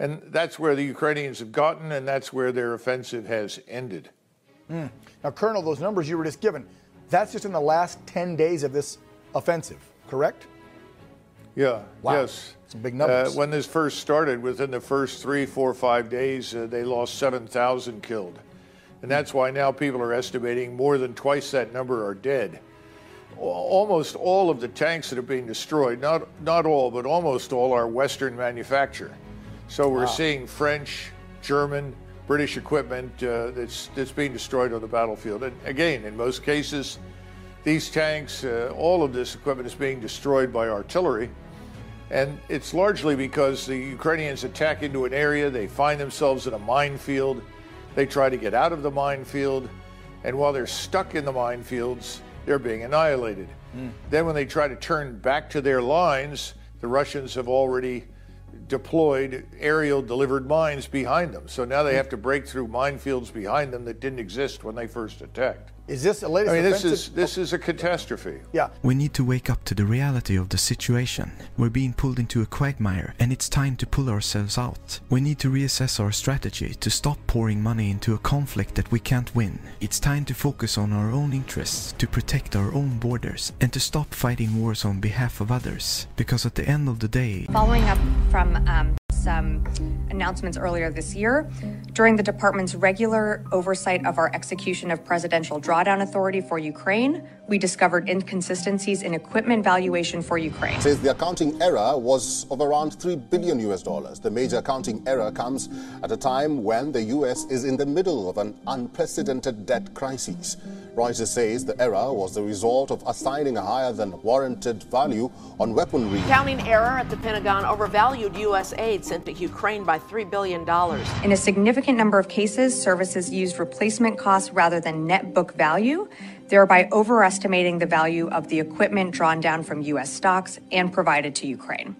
And that's where the Ukrainians have gotten, and that's where their offensive has ended. Now, Colonel, those numbers you were just given, that's just in the last 10 days of this offensive, correct? Yeah, wow. Yes. Some big numbers. When this first started, within the first 3, 4, 5 days, they lost 7,000 killed. And that's why now people are estimating more than twice that number are dead. Almost all of the tanks that have been destroyed, not all, but almost all, are Western manufacture. So we're seeing French, German, British equipment that's being destroyed on the battlefield. And again, in most cases, these tanks, all of this equipment is being destroyed by artillery. And it's largely because the Ukrainians attack into an area, they find themselves in a minefield, they try to get out of the minefield, and while they're stuck in the minefields, they're being annihilated. Then when they try to turn back to their lines, the Russians have already deployed aerial-delivered mines behind them. So now they have to break through minefields behind them that didn't exist when they first attacked. Is this the latest offensive? This is a catastrophe. Yeah. We need to wake up to the reality of the situation. We're being pulled into a quagmire, and it's time to pull ourselves out. We need to reassess our strategy to stop pouring money into a conflict that we can't win. It's time to focus on our own interests, to protect our own borders, and to stop fighting wars on behalf of others. Because at the end of the day... Following up from some announcements earlier this year, during the department's regular oversight of our execution of presidential drawdown authority for Ukraine, we discovered inconsistencies in equipment valuation for Ukraine. Says the accounting error was of around $3 billion US. The major accounting error comes at a time when the US is in the middle of an unprecedented debt crisis. Reuters says the error was the result of assigning a higher than warranted value on weaponry. Accounting error at the Pentagon overvalued US aid sent to Ukraine by $3 billion. In a significant number of cases, services used replacement costs rather than net book value, thereby overestimating the value of the equipment drawn down from U.S. stocks and provided to Ukraine.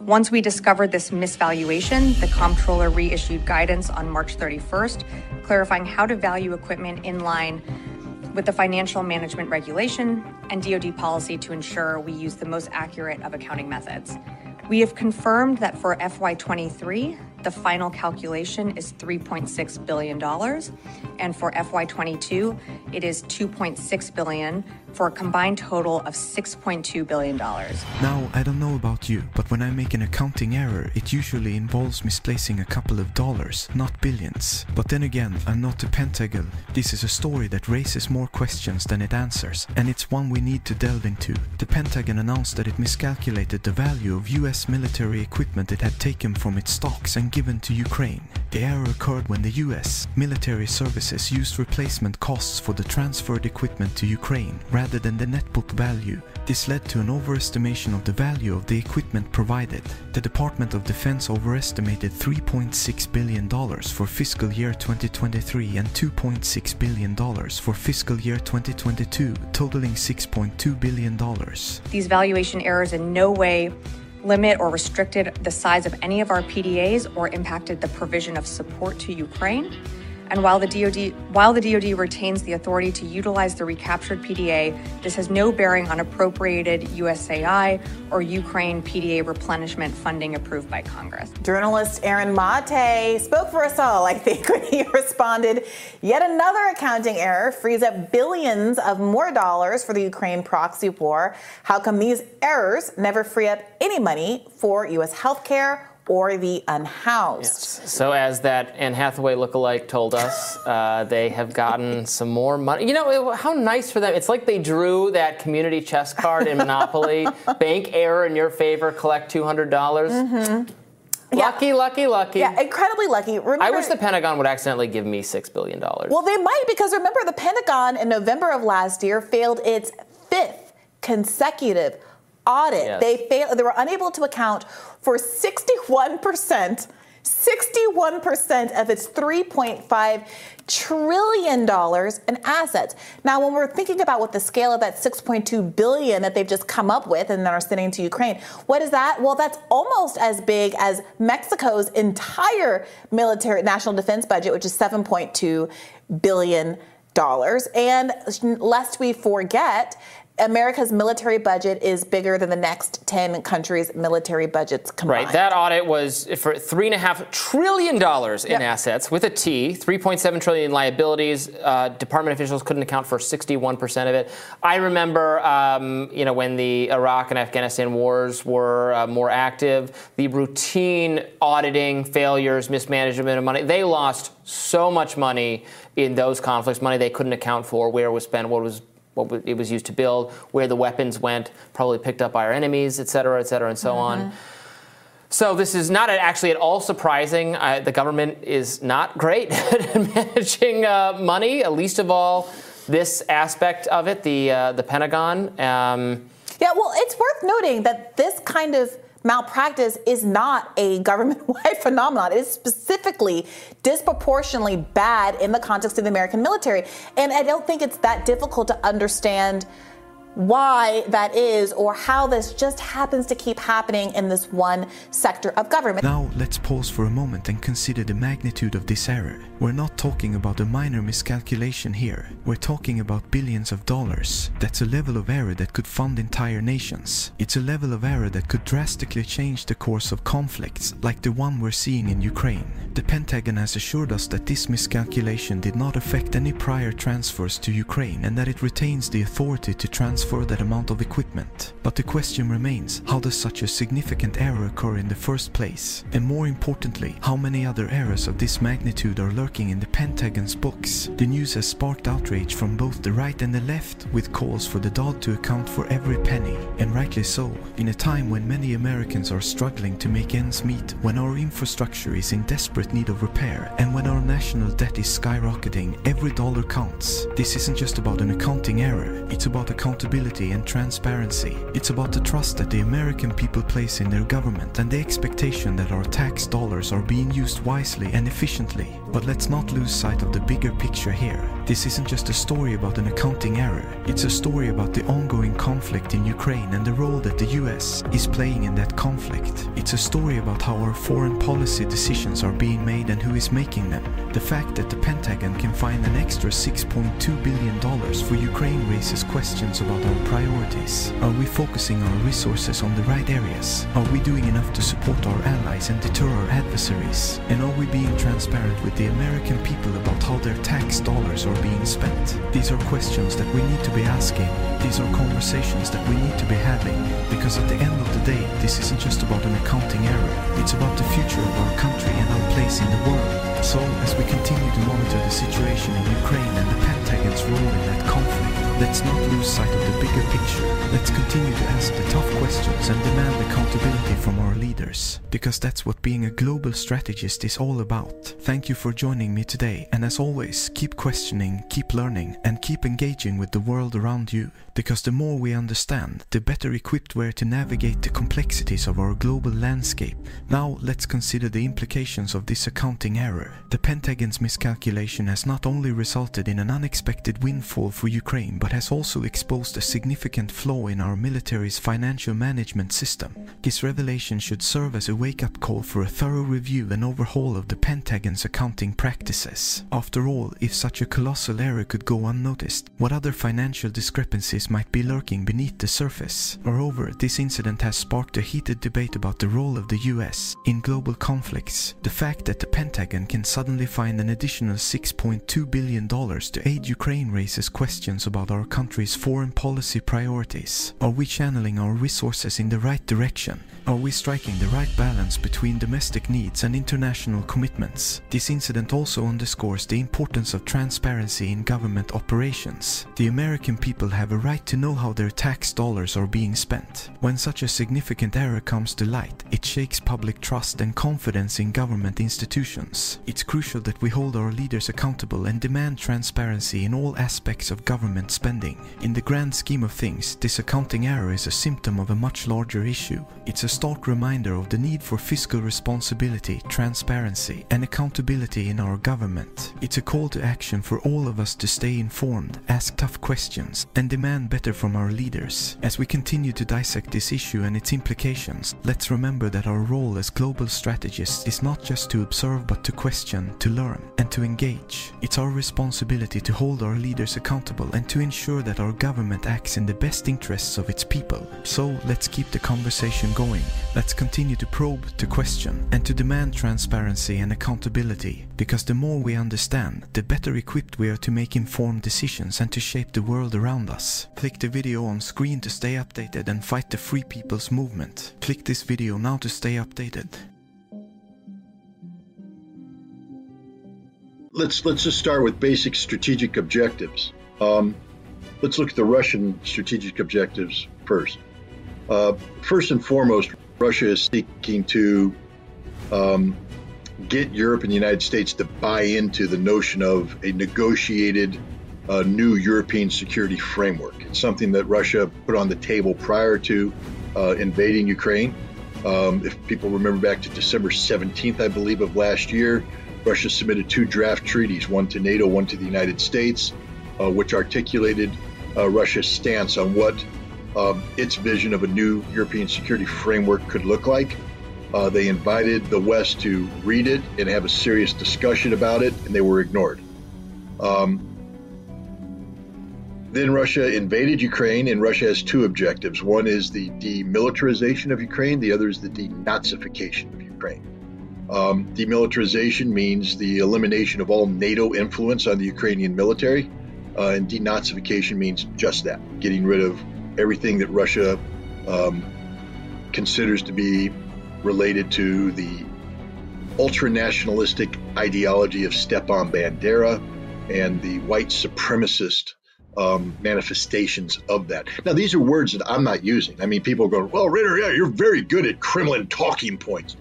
Once we discovered this misvaluation, the comptroller reissued guidance on March 31st, clarifying how to value equipment in line with the financial management regulation and DoD policy to ensure we use the most accurate of accounting methods. We have confirmed that for FY23, the final calculation is $3.6 billion, and for FY22, it is $2.6 billion, for a combined total of $6.2 billion. Now, I don't know about you, but when I make an accounting error, it usually involves misplacing a couple of dollars, not billions. But then again, I'm not a pentagon. This is a story that raises more questions than it answers, and it's one we need to delve into. The Pentagon announced that it miscalculated the value of US military equipment it had taken from its stocks and given to Ukraine. The error occurred when the US military services used replacement costs for the transferred equipment to Ukraine, rather than the net book value. This led to an overestimation of the value of the equipment provided. The Department of Defense overestimated $3.6 billion for fiscal year 2023 and $2.6 billion for fiscal year 2022, totaling $6.2 billion. These valuation errors in no way limit or restricted the size of any of our PDAs or impacted the provision of support to Ukraine. And while the DoD retains the authority to utilize the recaptured PDA, this has no bearing on appropriated USAI or Ukraine PDA replenishment funding approved by Congress. Journalist Aaron Mate spoke for us all, I think, when he responded, yet another accounting error frees up billions of more dollars for the Ukraine proxy war. How come these errors never free up any money for U.S. healthcare or the unhoused? Yes. So as that Anne Hathaway lookalike told us, they have gotten some more money. You know, how nice for them. It's like they drew that community chess card in Monopoly. Bank error in your favor, collect $200. Mm-hmm. Lucky. Yeah, incredibly lucky. Remember, I wish the Pentagon would accidentally give me $6 billion. Well, they might, because remember, the Pentagon in November of last year failed its 5th consecutive audit. Yes. They were unable to account for 61% of its $3.5 trillion in assets. Now, when we're thinking about what the scale of that $6.2 billion that they've just come up with and that are sending to Ukraine, what is that? Well, that's almost as big as Mexico's entire military national defense budget, which is $7.2 billion. And lest we forget, America's military budget is bigger than the next 10 countries' military budgets combined. Right. That audit was for $3.5 trillion in assets, with a T, $3.7 trillion in liabilities. Department officials couldn't account for 61% of it. I remember, when the Iraq and Afghanistan wars were more active, the routine auditing failures, mismanagement of money, they lost so much money in those conflicts, money they couldn't account for, where it was spent, what it was used to build, where the weapons went, probably picked up by our enemies, et cetera, and so on. So this is not actually at all surprising. The government is not great at managing money, least of all this aspect of it, the Pentagon. Yeah, well, it's worth noting that this kind of malpractice is not a government-wide phenomenon. It is specifically disproportionately bad in the context of the American military. And I don't think it's that difficult to understand why that is or how this just happens to keep happening in this one sector of government. Now let's pause for a moment and consider the magnitude of this error. We're not talking about a minor miscalculation here. We're talking about billions of dollars. That's a level of error that could fund entire nations. It's a level of error that could drastically change the course of conflicts like the one we're seeing in Ukraine. The Pentagon has assured us that this miscalculation did not affect any prior transfers to Ukraine and that it retains the authority to transfer that amount of equipment. But the question remains, how does such a significant error occur in the first place? And more importantly, how many other errors of this magnitude are lurking in the Pentagon's books? The news has sparked outrage from both the right and the left, with calls for the DOD to account for every penny. And rightly so, in a time when many Americans are struggling to make ends meet, when our infrastructure is in desperate need of repair, and when our national debt is skyrocketing, every dollar counts. This isn't just about an accounting error, it's about accountability and transparency. It's about the trust that the American people place in their government and the expectation that our tax dollars are being used wisely and efficiently. But let's not lose sight of the bigger picture here. This isn't just a story about an accounting error. It's a story about the ongoing conflict in Ukraine and the role that the US is playing in that conflict. It's a story about how our foreign policy decisions are being made and who is making them. The fact that the Pentagon can find an extra $6.2 billion for Ukraine raises questions about our priorities. Are we focusing our resources on the right areas? Are we doing enough to support our allies and deter our adversaries? And are we being transparent with the American people about how their tax dollars are being spent? These are questions that we need to be asking. These are conversations that we need to be having. Because at the end of the day, this isn't just about an accounting error. It's about the future of our country and our place in the world. So, as we continue to monitor the situation in Ukraine and the Pentagon's role in that conflict, let's not lose sight of the bigger picture. Let's continue to ask the tough questions and demand accountability from our leaders, because that's what being a global strategist is all about. Thank you for joining me today, and as always, keep questioning, keep learning, and keep engaging with the world around you, because the more we understand, the better equipped we're to navigate the complexities of our global landscape. Now let's consider the implications of this accounting error. The Pentagon's miscalculation has not only resulted in an unexpected windfall for Ukraine, but has also exposed a significant flaw in our military's financial management system. This revelation should serve as a wake-up call for a thorough review and overhaul of the Pentagon's accounting practices. After all, if such a colossal error could go unnoticed, what other financial discrepancies might be lurking beneath the surface? Moreover, this incident has sparked a heated debate about the role of the US in global conflicts. The fact that the Pentagon can suddenly find an additional $6.2 billion to aid Ukraine raises questions about our country's foreign policy priorities. Are we channeling our resources in the right direction? Are we striking the right balance between domestic needs and international commitments? This incident also underscores the importance of transparency in government operations. The American people have a right to know how their tax dollars are being spent. When such a significant error comes to light, it shakes public trust and confidence in government institutions. It's crucial that we hold our leaders accountable and demand transparency in all aspects of government spending. In the grand scheme of things, this accounting error is a symptom of a much larger issue. It's a stark reminder of the need for fiscal responsibility, transparency, and accountability in our government. It's a call to action for all of us to stay informed, ask tough questions, and demand better from our leaders. As we continue to dissect this issue and its implications, let's remember that our role as global strategists is not just to observe but to question, to learn, and to engage. It's our responsibility to hold our leaders accountable and to ensure that our government acts in the best interests of its people. So let's keep the conversation going. Let's continue to probe, to question, and to demand transparency and accountability, because the more we understand, the better equipped we are to make informed decisions and to shape the world around us. Click the video on screen to stay updated and fight the Free People's Movement. Click this video now to stay updated. Let's just start with basic strategic objectives. Let's look at the Russian strategic objectives first. First and foremost, Russia is seeking to get Europe and the United States to buy into the notion of a negotiated new European security framework. It's something that Russia put on the table prior to invading Ukraine. If people remember back to December 17th, I believe, of last year, Russia submitted two draft treaties, one to NATO, one to the United States, which articulated Russia's stance on what its vision of a new European security framework could look like. They invited the West to read it and have a serious discussion about it, and they were ignored. Then Russia invaded Ukraine, and Russia has two objectives. One is the demilitarization of Ukraine. The other is the denazification of Ukraine. Demilitarization means the elimination of all NATO influence on the Ukrainian military, and denazification means just that, getting rid of everything that Russia considers to be related to the ultra-nationalistic ideology of Stepan Bandera and the white supremacist manifestations of that. Now, these are words that I'm not using. I mean, people go, well, Ritter, yeah, you're very good at Kremlin talking points.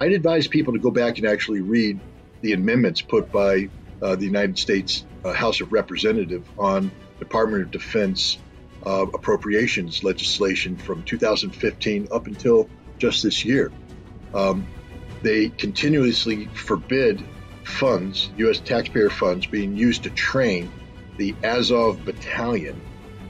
I'd advise people to go back and actually read the amendments put by the United States House of Representatives on Department of Defense appropriations legislation from 2015 up until just this year. They continuously forbid funds, U.S. taxpayer funds, being used to train the Azov Battalion,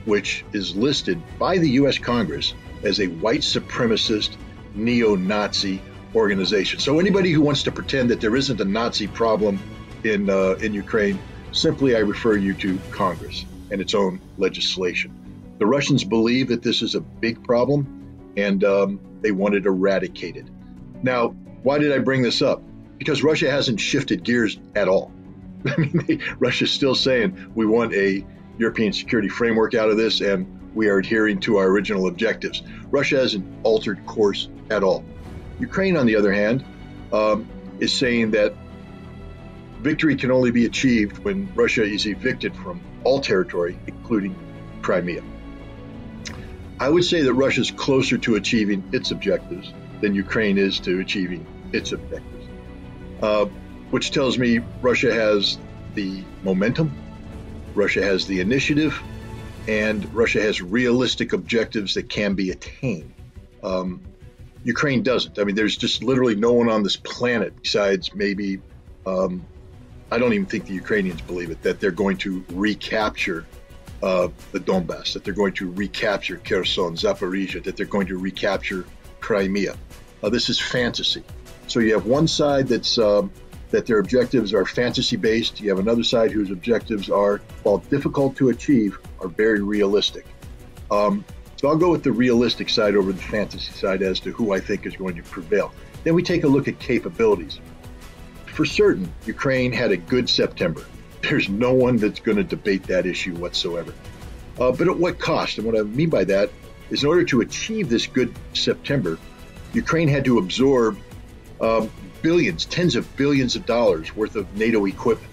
which is listed by the U.S. Congress as a white supremacist neo-Nazi organization. So anybody who wants to pretend that there isn't a Nazi problem in Ukraine, simply I refer you to Congress and its own legislation. The Russians believe that this is a big problem, and they want it eradicated. Now, why did I bring this up? Because Russia hasn't shifted gears at all. I mean, Russia's still saying we want a European security framework out of this, and we are adhering to our original objectives. Russia hasn't altered course at all. Ukraine, on the other hand, is saying that victory can only be achieved when Russia is evicted from all territory, including Crimea. I would say that Russia is closer to achieving its objectives than Ukraine is to achieving its objectives, which tells me Russia has the momentum, Russia has the initiative, and Russia has realistic objectives that can be attained. Ukraine doesn't. I mean, there's just literally no one on this planet besides maybe, I don't even think the Ukrainians believe it, that they're going to recapture the Donbass, that they're going to recapture Kherson, Zaporizhia, that they're going to recapture Crimea. This is fantasy. So you have one side that's that their objectives are fantasy-based. You have another side whose objectives are, while difficult to achieve, are very realistic. So I'll go with the realistic side over the fantasy side as to who I think is going to prevail. Then we take a look at capabilities. For certain, Ukraine had a good September. There's no one that's going to debate that issue whatsoever. But at what cost? And what I mean by that is in order to achieve this good September, Ukraine had to absorb billions, tens of billions of dollars worth of NATO equipment.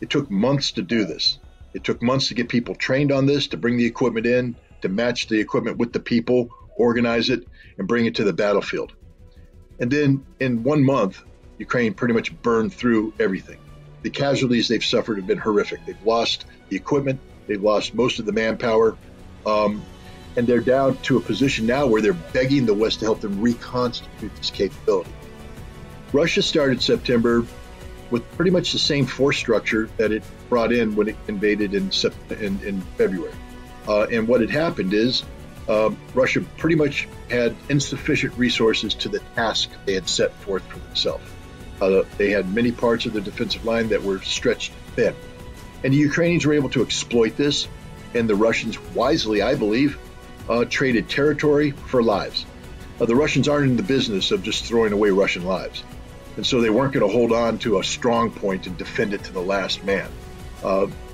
It took months to do this. It took months to get people trained on this, to bring the equipment in, to match the equipment with the people, organize it, and bring it to the battlefield. And then in 1 month, Ukraine pretty much burned through everything. The casualties they've suffered have been horrific. They've lost the equipment. They've lost most of the manpower. And they're down to a position now where they're begging the West to help them reconstitute this capability. Russia started September with pretty much the same force structure that it brought in when it invaded in February. And what had happened is Russia pretty much had insufficient resources to the task they had set forth for themselves. They had many parts of the defensive line that were stretched thin. And the Ukrainians were able to exploit this, and the Russians wisely, I believe, traded territory for lives. The Russians aren't in the business of just throwing away Russian lives. And so they weren't going to hold on to a strong point and defend it to the last man.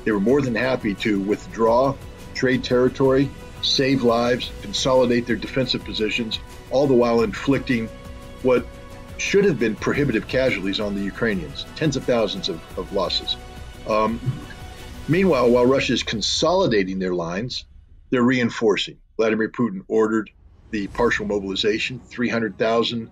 They were more than happy to withdraw, trade territory, save lives, consolidate their defensive positions, all the while inflicting what should have been prohibitive casualties on the Ukrainians, tens of thousands of losses. Meanwhile, while Russia is consolidating their lines, they're reinforcing. Vladimir Putin ordered the partial mobilization. 300,000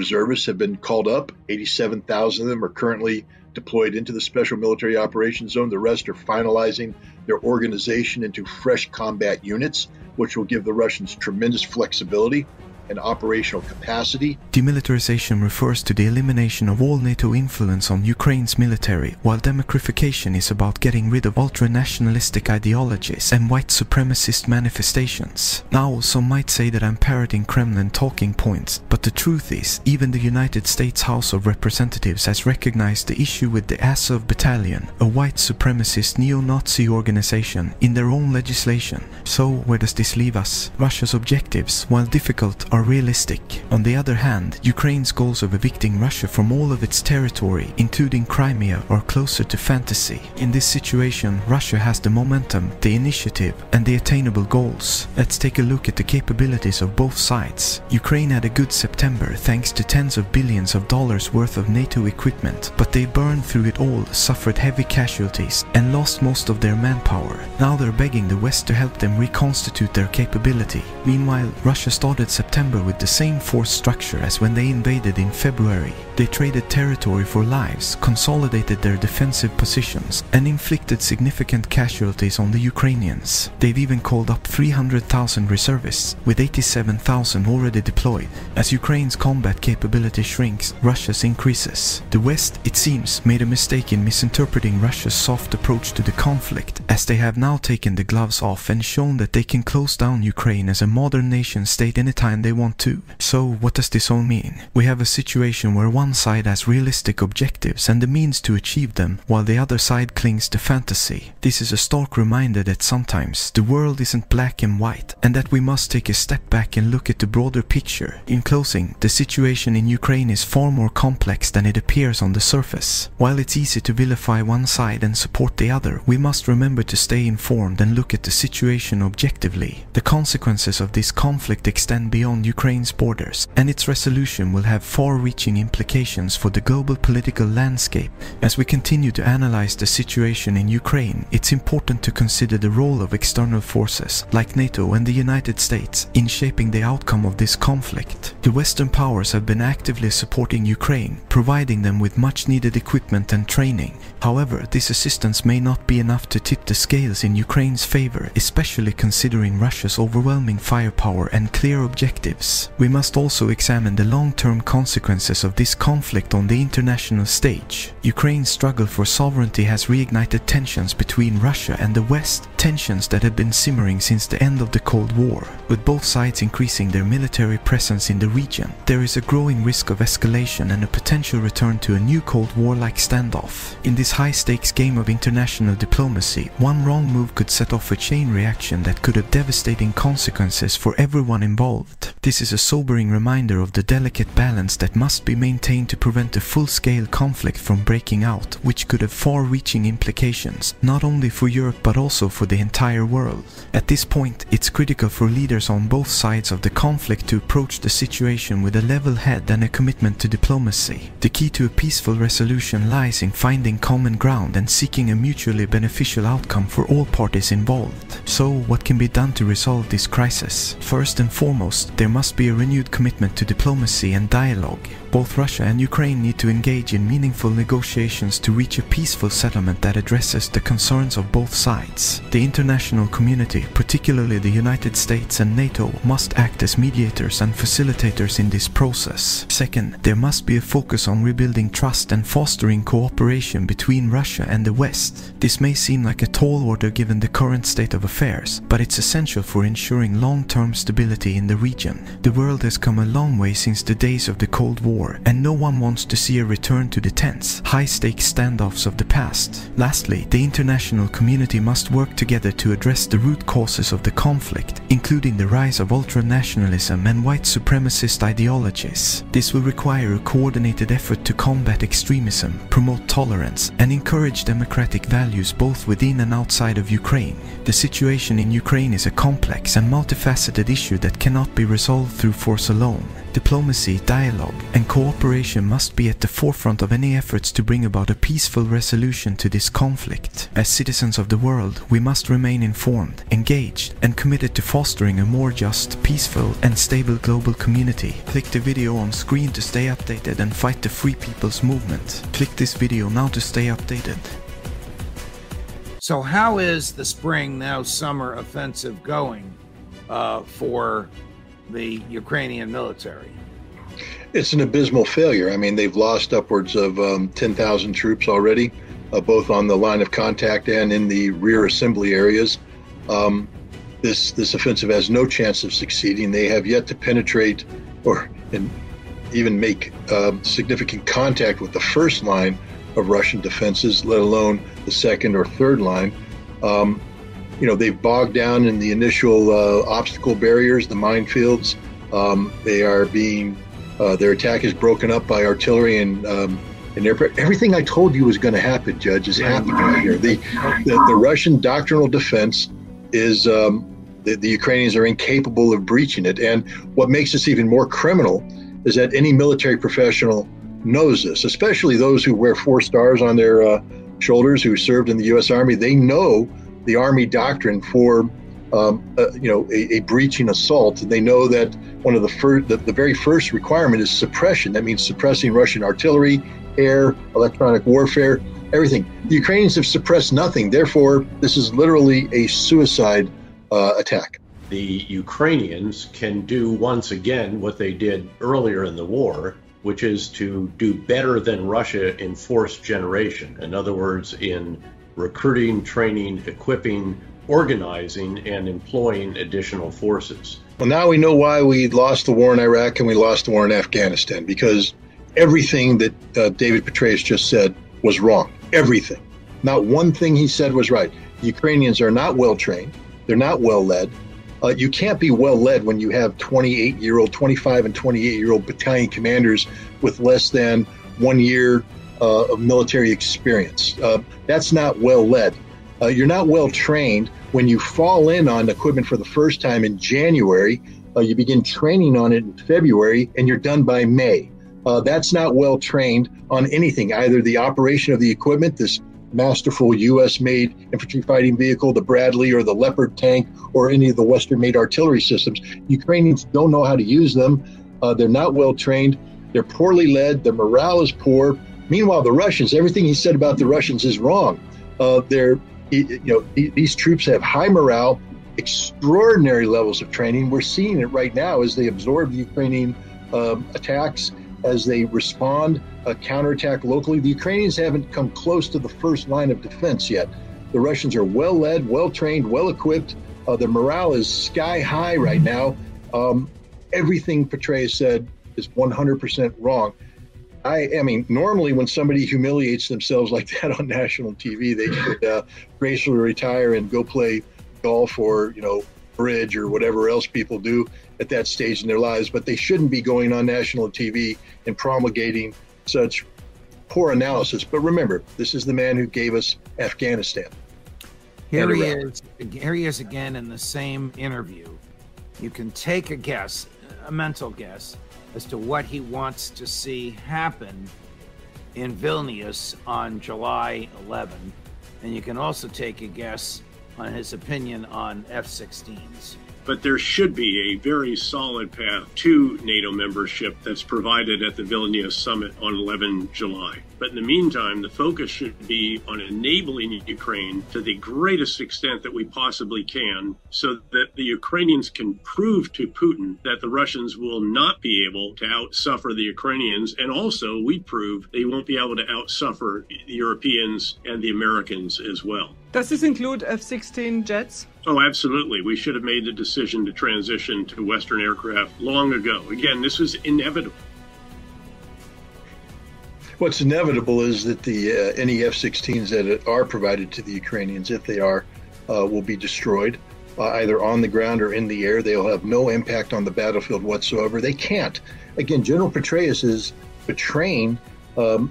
reservists have been called up. 87,000 of them are currently deployed into the Special Military Operations Zone. The rest are finalizing their organization into fresh combat units, which will give the Russians tremendous flexibility and operational capacity. Demilitarization refers to the elimination of all NATO influence on Ukraine's military, while democrification is about getting rid of ultra-nationalistic ideologies and white supremacist manifestations. Now, some might say that I'm parroting Kremlin talking points, but the truth is, even the United States House of Representatives has recognized the issue with the Azov Battalion, a white supremacist neo-Nazi organization, in their own legislation. So, where does this leave us? Russia's objectives, while difficult, are realistic. On the other hand, Ukraine's goals of evicting Russia from all of its territory, including Crimea, are closer to fantasy. In this situation, Russia has the momentum, the initiative, and the attainable goals. Let's take a look at the capabilities of both sides. Ukraine had a good September thanks to tens of billions of dollars worth of NATO equipment, but they burned through it all, suffered heavy casualties, and lost most of their manpower. Now they're begging the West to help them reconstitute their capability. Meanwhile, Russia started September with the same force structure as when they invaded in February. They traded territory for lives, consolidated their defensive positions, and inflicted significant casualties on the Ukrainians. They've even called up 300,000 reservists, with 87,000 already deployed. As Ukraine's combat capability shrinks, Russia's increases. The West, it seems, made a mistake in misinterpreting Russia's soft approach to the conflict, as they have now taken the gloves off and shown that they can close down Ukraine as a modern nation-state anytime they want to. So, what does this all mean? We have a situation where one side has realistic objectives and the means to achieve them, while the other side clings to fantasy. This is a stark reminder that sometimes the world isn't black and white, and that we must take a step back and look at the broader picture. In closing, the situation in Ukraine is far more complex than it appears on the surface. While it's easy to vilify one side and support the other, we must remember to stay informed and look at the situation objectively. The consequences of this conflict extend beyond Ukraine's borders, and its resolution will have far-reaching implications for the global political landscape. As we continue to analyze the situation in Ukraine, it's important to consider the role of external forces, like NATO and the United States, in shaping the outcome of this conflict. The Western powers have been actively supporting Ukraine, providing them with much-needed equipment and training. However, this assistance may not be enough to tip the scales in Ukraine's favor, especially considering Russia's overwhelming firepower and clear objectives. We must also examine the long-term consequences of this conflict on the international stage. Ukraine's struggle for sovereignty has reignited tensions between Russia and the West, tensions that had been simmering since the end of the Cold War. With both sides increasing their military presence in the region, there is a growing risk of escalation and a potential return to a new Cold War-like standoff. In this high-stakes game of international diplomacy, one wrong move could set off a chain reaction that could have devastating consequences for everyone involved. This is a sobering reminder of the delicate balance that must be maintained to prevent a full-scale conflict from breaking out, which could have far-reaching implications, not only for Europe but also for the entire world. At this point, it's critical for leaders on both sides of the conflict to approach the situation with a level head and a commitment to diplomacy. The key to a peaceful resolution lies in finding common ground and seeking a mutually beneficial outcome for all parties involved. So, what can be done to resolve this crisis? First and foremost, there must be a renewed commitment to diplomacy and dialogue. Both Russia and Ukraine need to engage in meaningful negotiations to reach a peaceful settlement that addresses the concerns of both sides. The international community, particularly the United States and NATO, must act as mediators and facilitators in this process. Second, there must be a focus on rebuilding trust and fostering cooperation between Russia and the West. This may seem like a tall order given the current state of affairs, but it's essential for ensuring long-term stability in the region. The world has come a long way since the days of the Cold War, and no one wants to see a return to the tense, high-stakes standoffs of the past. Lastly, the international community must work together to address the root causes of the conflict, including the rise of ultranationalism and white supremacist ideologies. This will require a coordinated effort to combat extremism, promote tolerance, and encourage democratic values both within and outside of Ukraine. The situation in Ukraine is a complex and multifaceted issue that cannot be resolved through force alone. Diplomacy, dialogue, and cooperation must be at the forefront of any efforts to bring about a peaceful resolution to this conflict. As citizens of the world, we must remain informed, engaged, and committed to fostering a more just, peaceful, and stable global community. Click the video on screen to stay updated and fight the Free People's Movement. Click this video now to stay updated. So how is the spring, now summer offensive going for the Ukrainian military? It's an abysmal failure. I mean, they've lost upwards of 10,000 troops already, both on the line of contact and in the rear assembly areas. This offensive has no chance of succeeding. They have yet to penetrate and even make significant contact with the first line of Russian defenses, let alone the second or third line. You know, they've bogged down in the initial obstacle barriers, the minefields. Their attack is broken up by artillery and aircraft. Everything I told you was going to happen, Judge, is happening right here. The Russian doctrinal defense is the Ukrainians are incapable of breaching it. And what makes this even more criminal is that any military professional knows this, especially those who wear 4 stars on their shoulders, who served in the U.S. Army. They know the Army doctrine for a breaching assault. And they know that one of the very first requirement is suppression. That means suppressing Russian artillery, air, electronic warfare, everything. The Ukrainians have suppressed nothing. Therefore, this is literally a suicide attack. The Ukrainians can do once again what they did earlier in the war, which is to do better than Russia in force generation. In other words, in recruiting, training, equipping, organizing, and employing additional forces. Well, now we know why we lost the war in Iraq and we lost the war in Afghanistan, because everything that David Petraeus just said was wrong. Everything. Not one thing he said was right. The Ukrainians are not well trained. They're not well led. You can't be well led when you have 25 and 28-year-old battalion commanders with less than 1 year of military experience. That's not well led. You're not well trained when you fall in on equipment for the first time in January. You begin training on it in February, and you're done by May. That's not well trained on anything, either the operation of the equipment, this masterful U.S.-made infantry fighting vehicle, the Bradley or the Leopard tank, or any of the Western-made artillery systems. Ukrainians don't know how to use them. They're not well trained. They're poorly led. Their morale is poor. Meanwhile, the Russians, everything he said about the Russians is wrong. These troops have high morale, extraordinary levels of training. We're seeing it right now as they absorb the Ukrainian attacks, as they respond, counterattack locally. The Ukrainians haven't come close to the first line of defense yet. The Russians are well led, well trained, well equipped. Their morale is sky high right now. Everything Petraeus said is 100% wrong. I mean, normally when somebody humiliates themselves like that on national TV, they should gracefully retire and go play golf or, bridge or whatever else people do at that stage in their lives, but they shouldn't be going on national TV and promulgating such poor analysis. But remember, this is the man who gave us Afghanistan. Here he is again in the same interview. You can take a guess, a mental guess, as to what he wants to see happen in Vilnius on July 11. And you can also take a guess on his opinion on F-16s. But there should be a very solid path to NATO membership that's provided at the Vilnius summit on 11 July. But in the meantime, the focus should be on enabling Ukraine to the greatest extent that we possibly can, so that the Ukrainians can prove to Putin that the Russians will not be able to outsuffer the Ukrainians. And also we prove they won't be able to outsuffer the Europeans and the Americans as well. Does this include F-16 jets? Oh, absolutely. We should have made the decision to transition to Western aircraft long ago. Again, this is inevitable. What's inevitable is that any F-16s that are provided to the Ukrainians, if they are, will be destroyed, either on the ground or in the air. They'll have no impact on the battlefield whatsoever. They can't. Again, General Petraeus is betraying the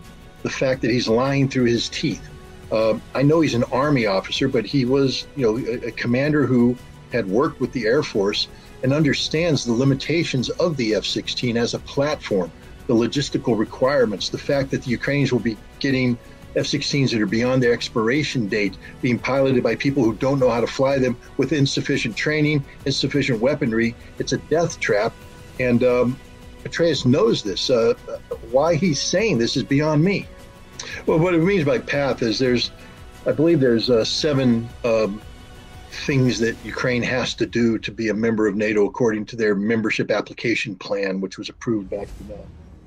fact that he's lying through his teeth. I know he's an Army officer, but he was, a commander who had worked with the Air Force and understands the limitations of the F-16 as a platform, the logistical requirements, the fact that the Ukrainians will be getting F-16s that are beyond their expiration date, being piloted by people who don't know how to fly them with insufficient training, insufficient weaponry. It's a death trap. And Petraeus knows this. Why he's saying this is beyond me. Well, what it means by path is I believe there's 7 things that Ukraine has to do to be a member of NATO according to their membership application plan, which was approved back in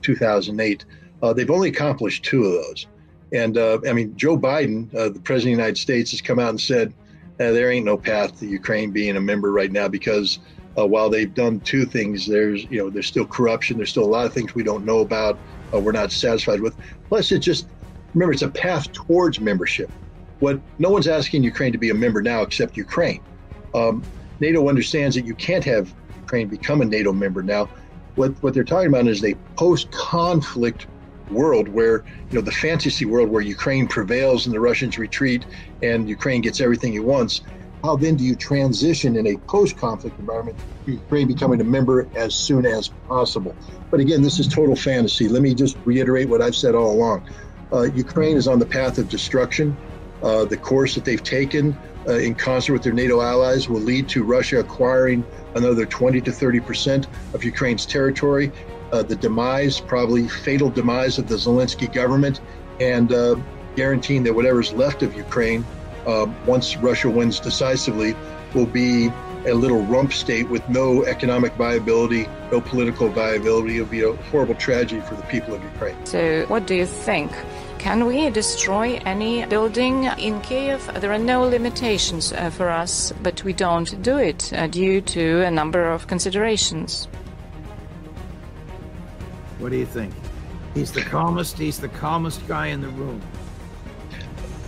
2008. They've only accomplished 2 of those. And I mean, Joe Biden, the president of the United States, has come out and said, there ain't no path to Ukraine being a member right now, because while they've done 2 things, there's still corruption. There's still a lot of things we don't know about, we're not satisfied with. Plus, remember, it's a path towards membership. No one's asking Ukraine to be a member now except Ukraine. NATO understands that you can't have Ukraine become a NATO member now. What they're talking about is a post-conflict world where, the fantasy world where Ukraine prevails and the Russians retreat and Ukraine gets everything it wants. How then do you transition in a post-conflict environment to Ukraine becoming a member as soon as possible? But again, this is total fantasy. Let me just reiterate what I've said all along. Ukraine is on the path of destruction. The course that they've taken in concert with their NATO allies will lead to Russia acquiring another 20% to 30% of Ukraine's territory, the demise, probably fatal demise, of the Zelensky government, and guaranteeing that whatever's left of Ukraine, once Russia wins decisively, will be a little rump state with no economic viability, no political viability. It'll be a horrible tragedy for the people of Ukraine. So what do you think? Can we destroy any building in Kiev? There are no limitations for us, but we don't do it due to a number of considerations. What do you think? He's the calmest guy in the room.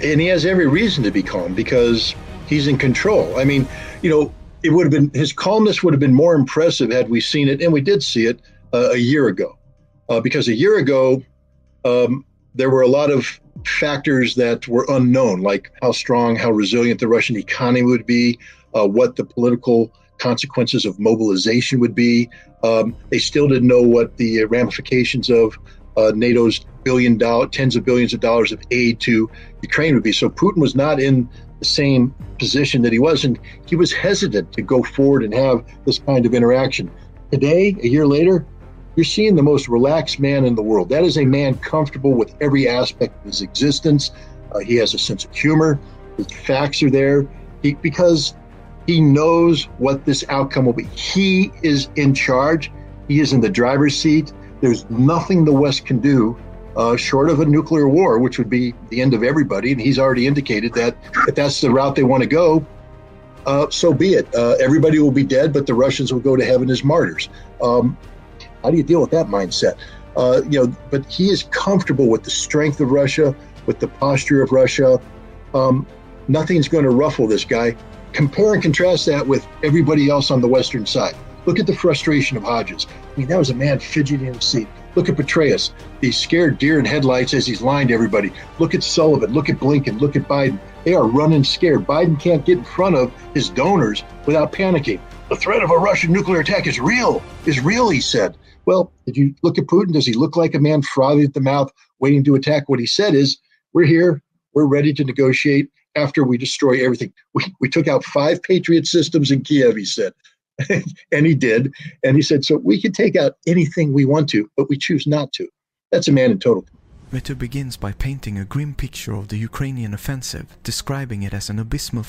And he has every reason to be calm because he's in control. I mean, it would have been, his calmness would have been more impressive had we seen it, and we did see it a year ago. Because a year ago, there were a lot of factors that were unknown, like how strong, how resilient the Russian economy would be, what the political consequences of mobilization would be. They still didn't know what the ramifications of NATO's tens of billions of dollars of aid to Ukraine would be. So Putin was not in the same position that he was, and he was hesitant to go forward and have this kind of interaction. Today, a year later, you're seeing the most relaxed man in the world. That is a man comfortable with every aspect of his existence. He has a sense of humor. His facts are there because he knows what this outcome will be. He is in charge. He is in the driver's seat. There's nothing the West can do short of a nuclear war, which would be the end of everybody. And he's already indicated that if that's the route they want to go, so be it. Everybody will be dead, but the Russians will go to heaven as martyrs. How do you deal with that mindset? But he is comfortable with the strength of Russia, with the posture of Russia. Nothing's going to ruffle this guy. Compare and contrast that with everybody else on the Western side. Look at the frustration of Hodges. I mean, that was a man fidgeting in his seat. Look at Petraeus, the scared deer in headlights as he's lying to everybody. Look at Sullivan, look at Blinken, look at Biden. They are running scared. Biden can't get in front of his donors without panicking. The threat of a Russian nuclear attack is real, he said. Well, if you look at Putin, does he look like a man frothy at the mouth, waiting to attack? What he said is, we're here, we're ready to negotiate after we destroy everything. We took out 5 Patriot systems in Kiev, he said. And he did. And he said, so we can take out anything we want to, but we choose not to. That's a man in total. NATO begins by painting a grim picture of the Ukrainian offensive, describing it as an abysmal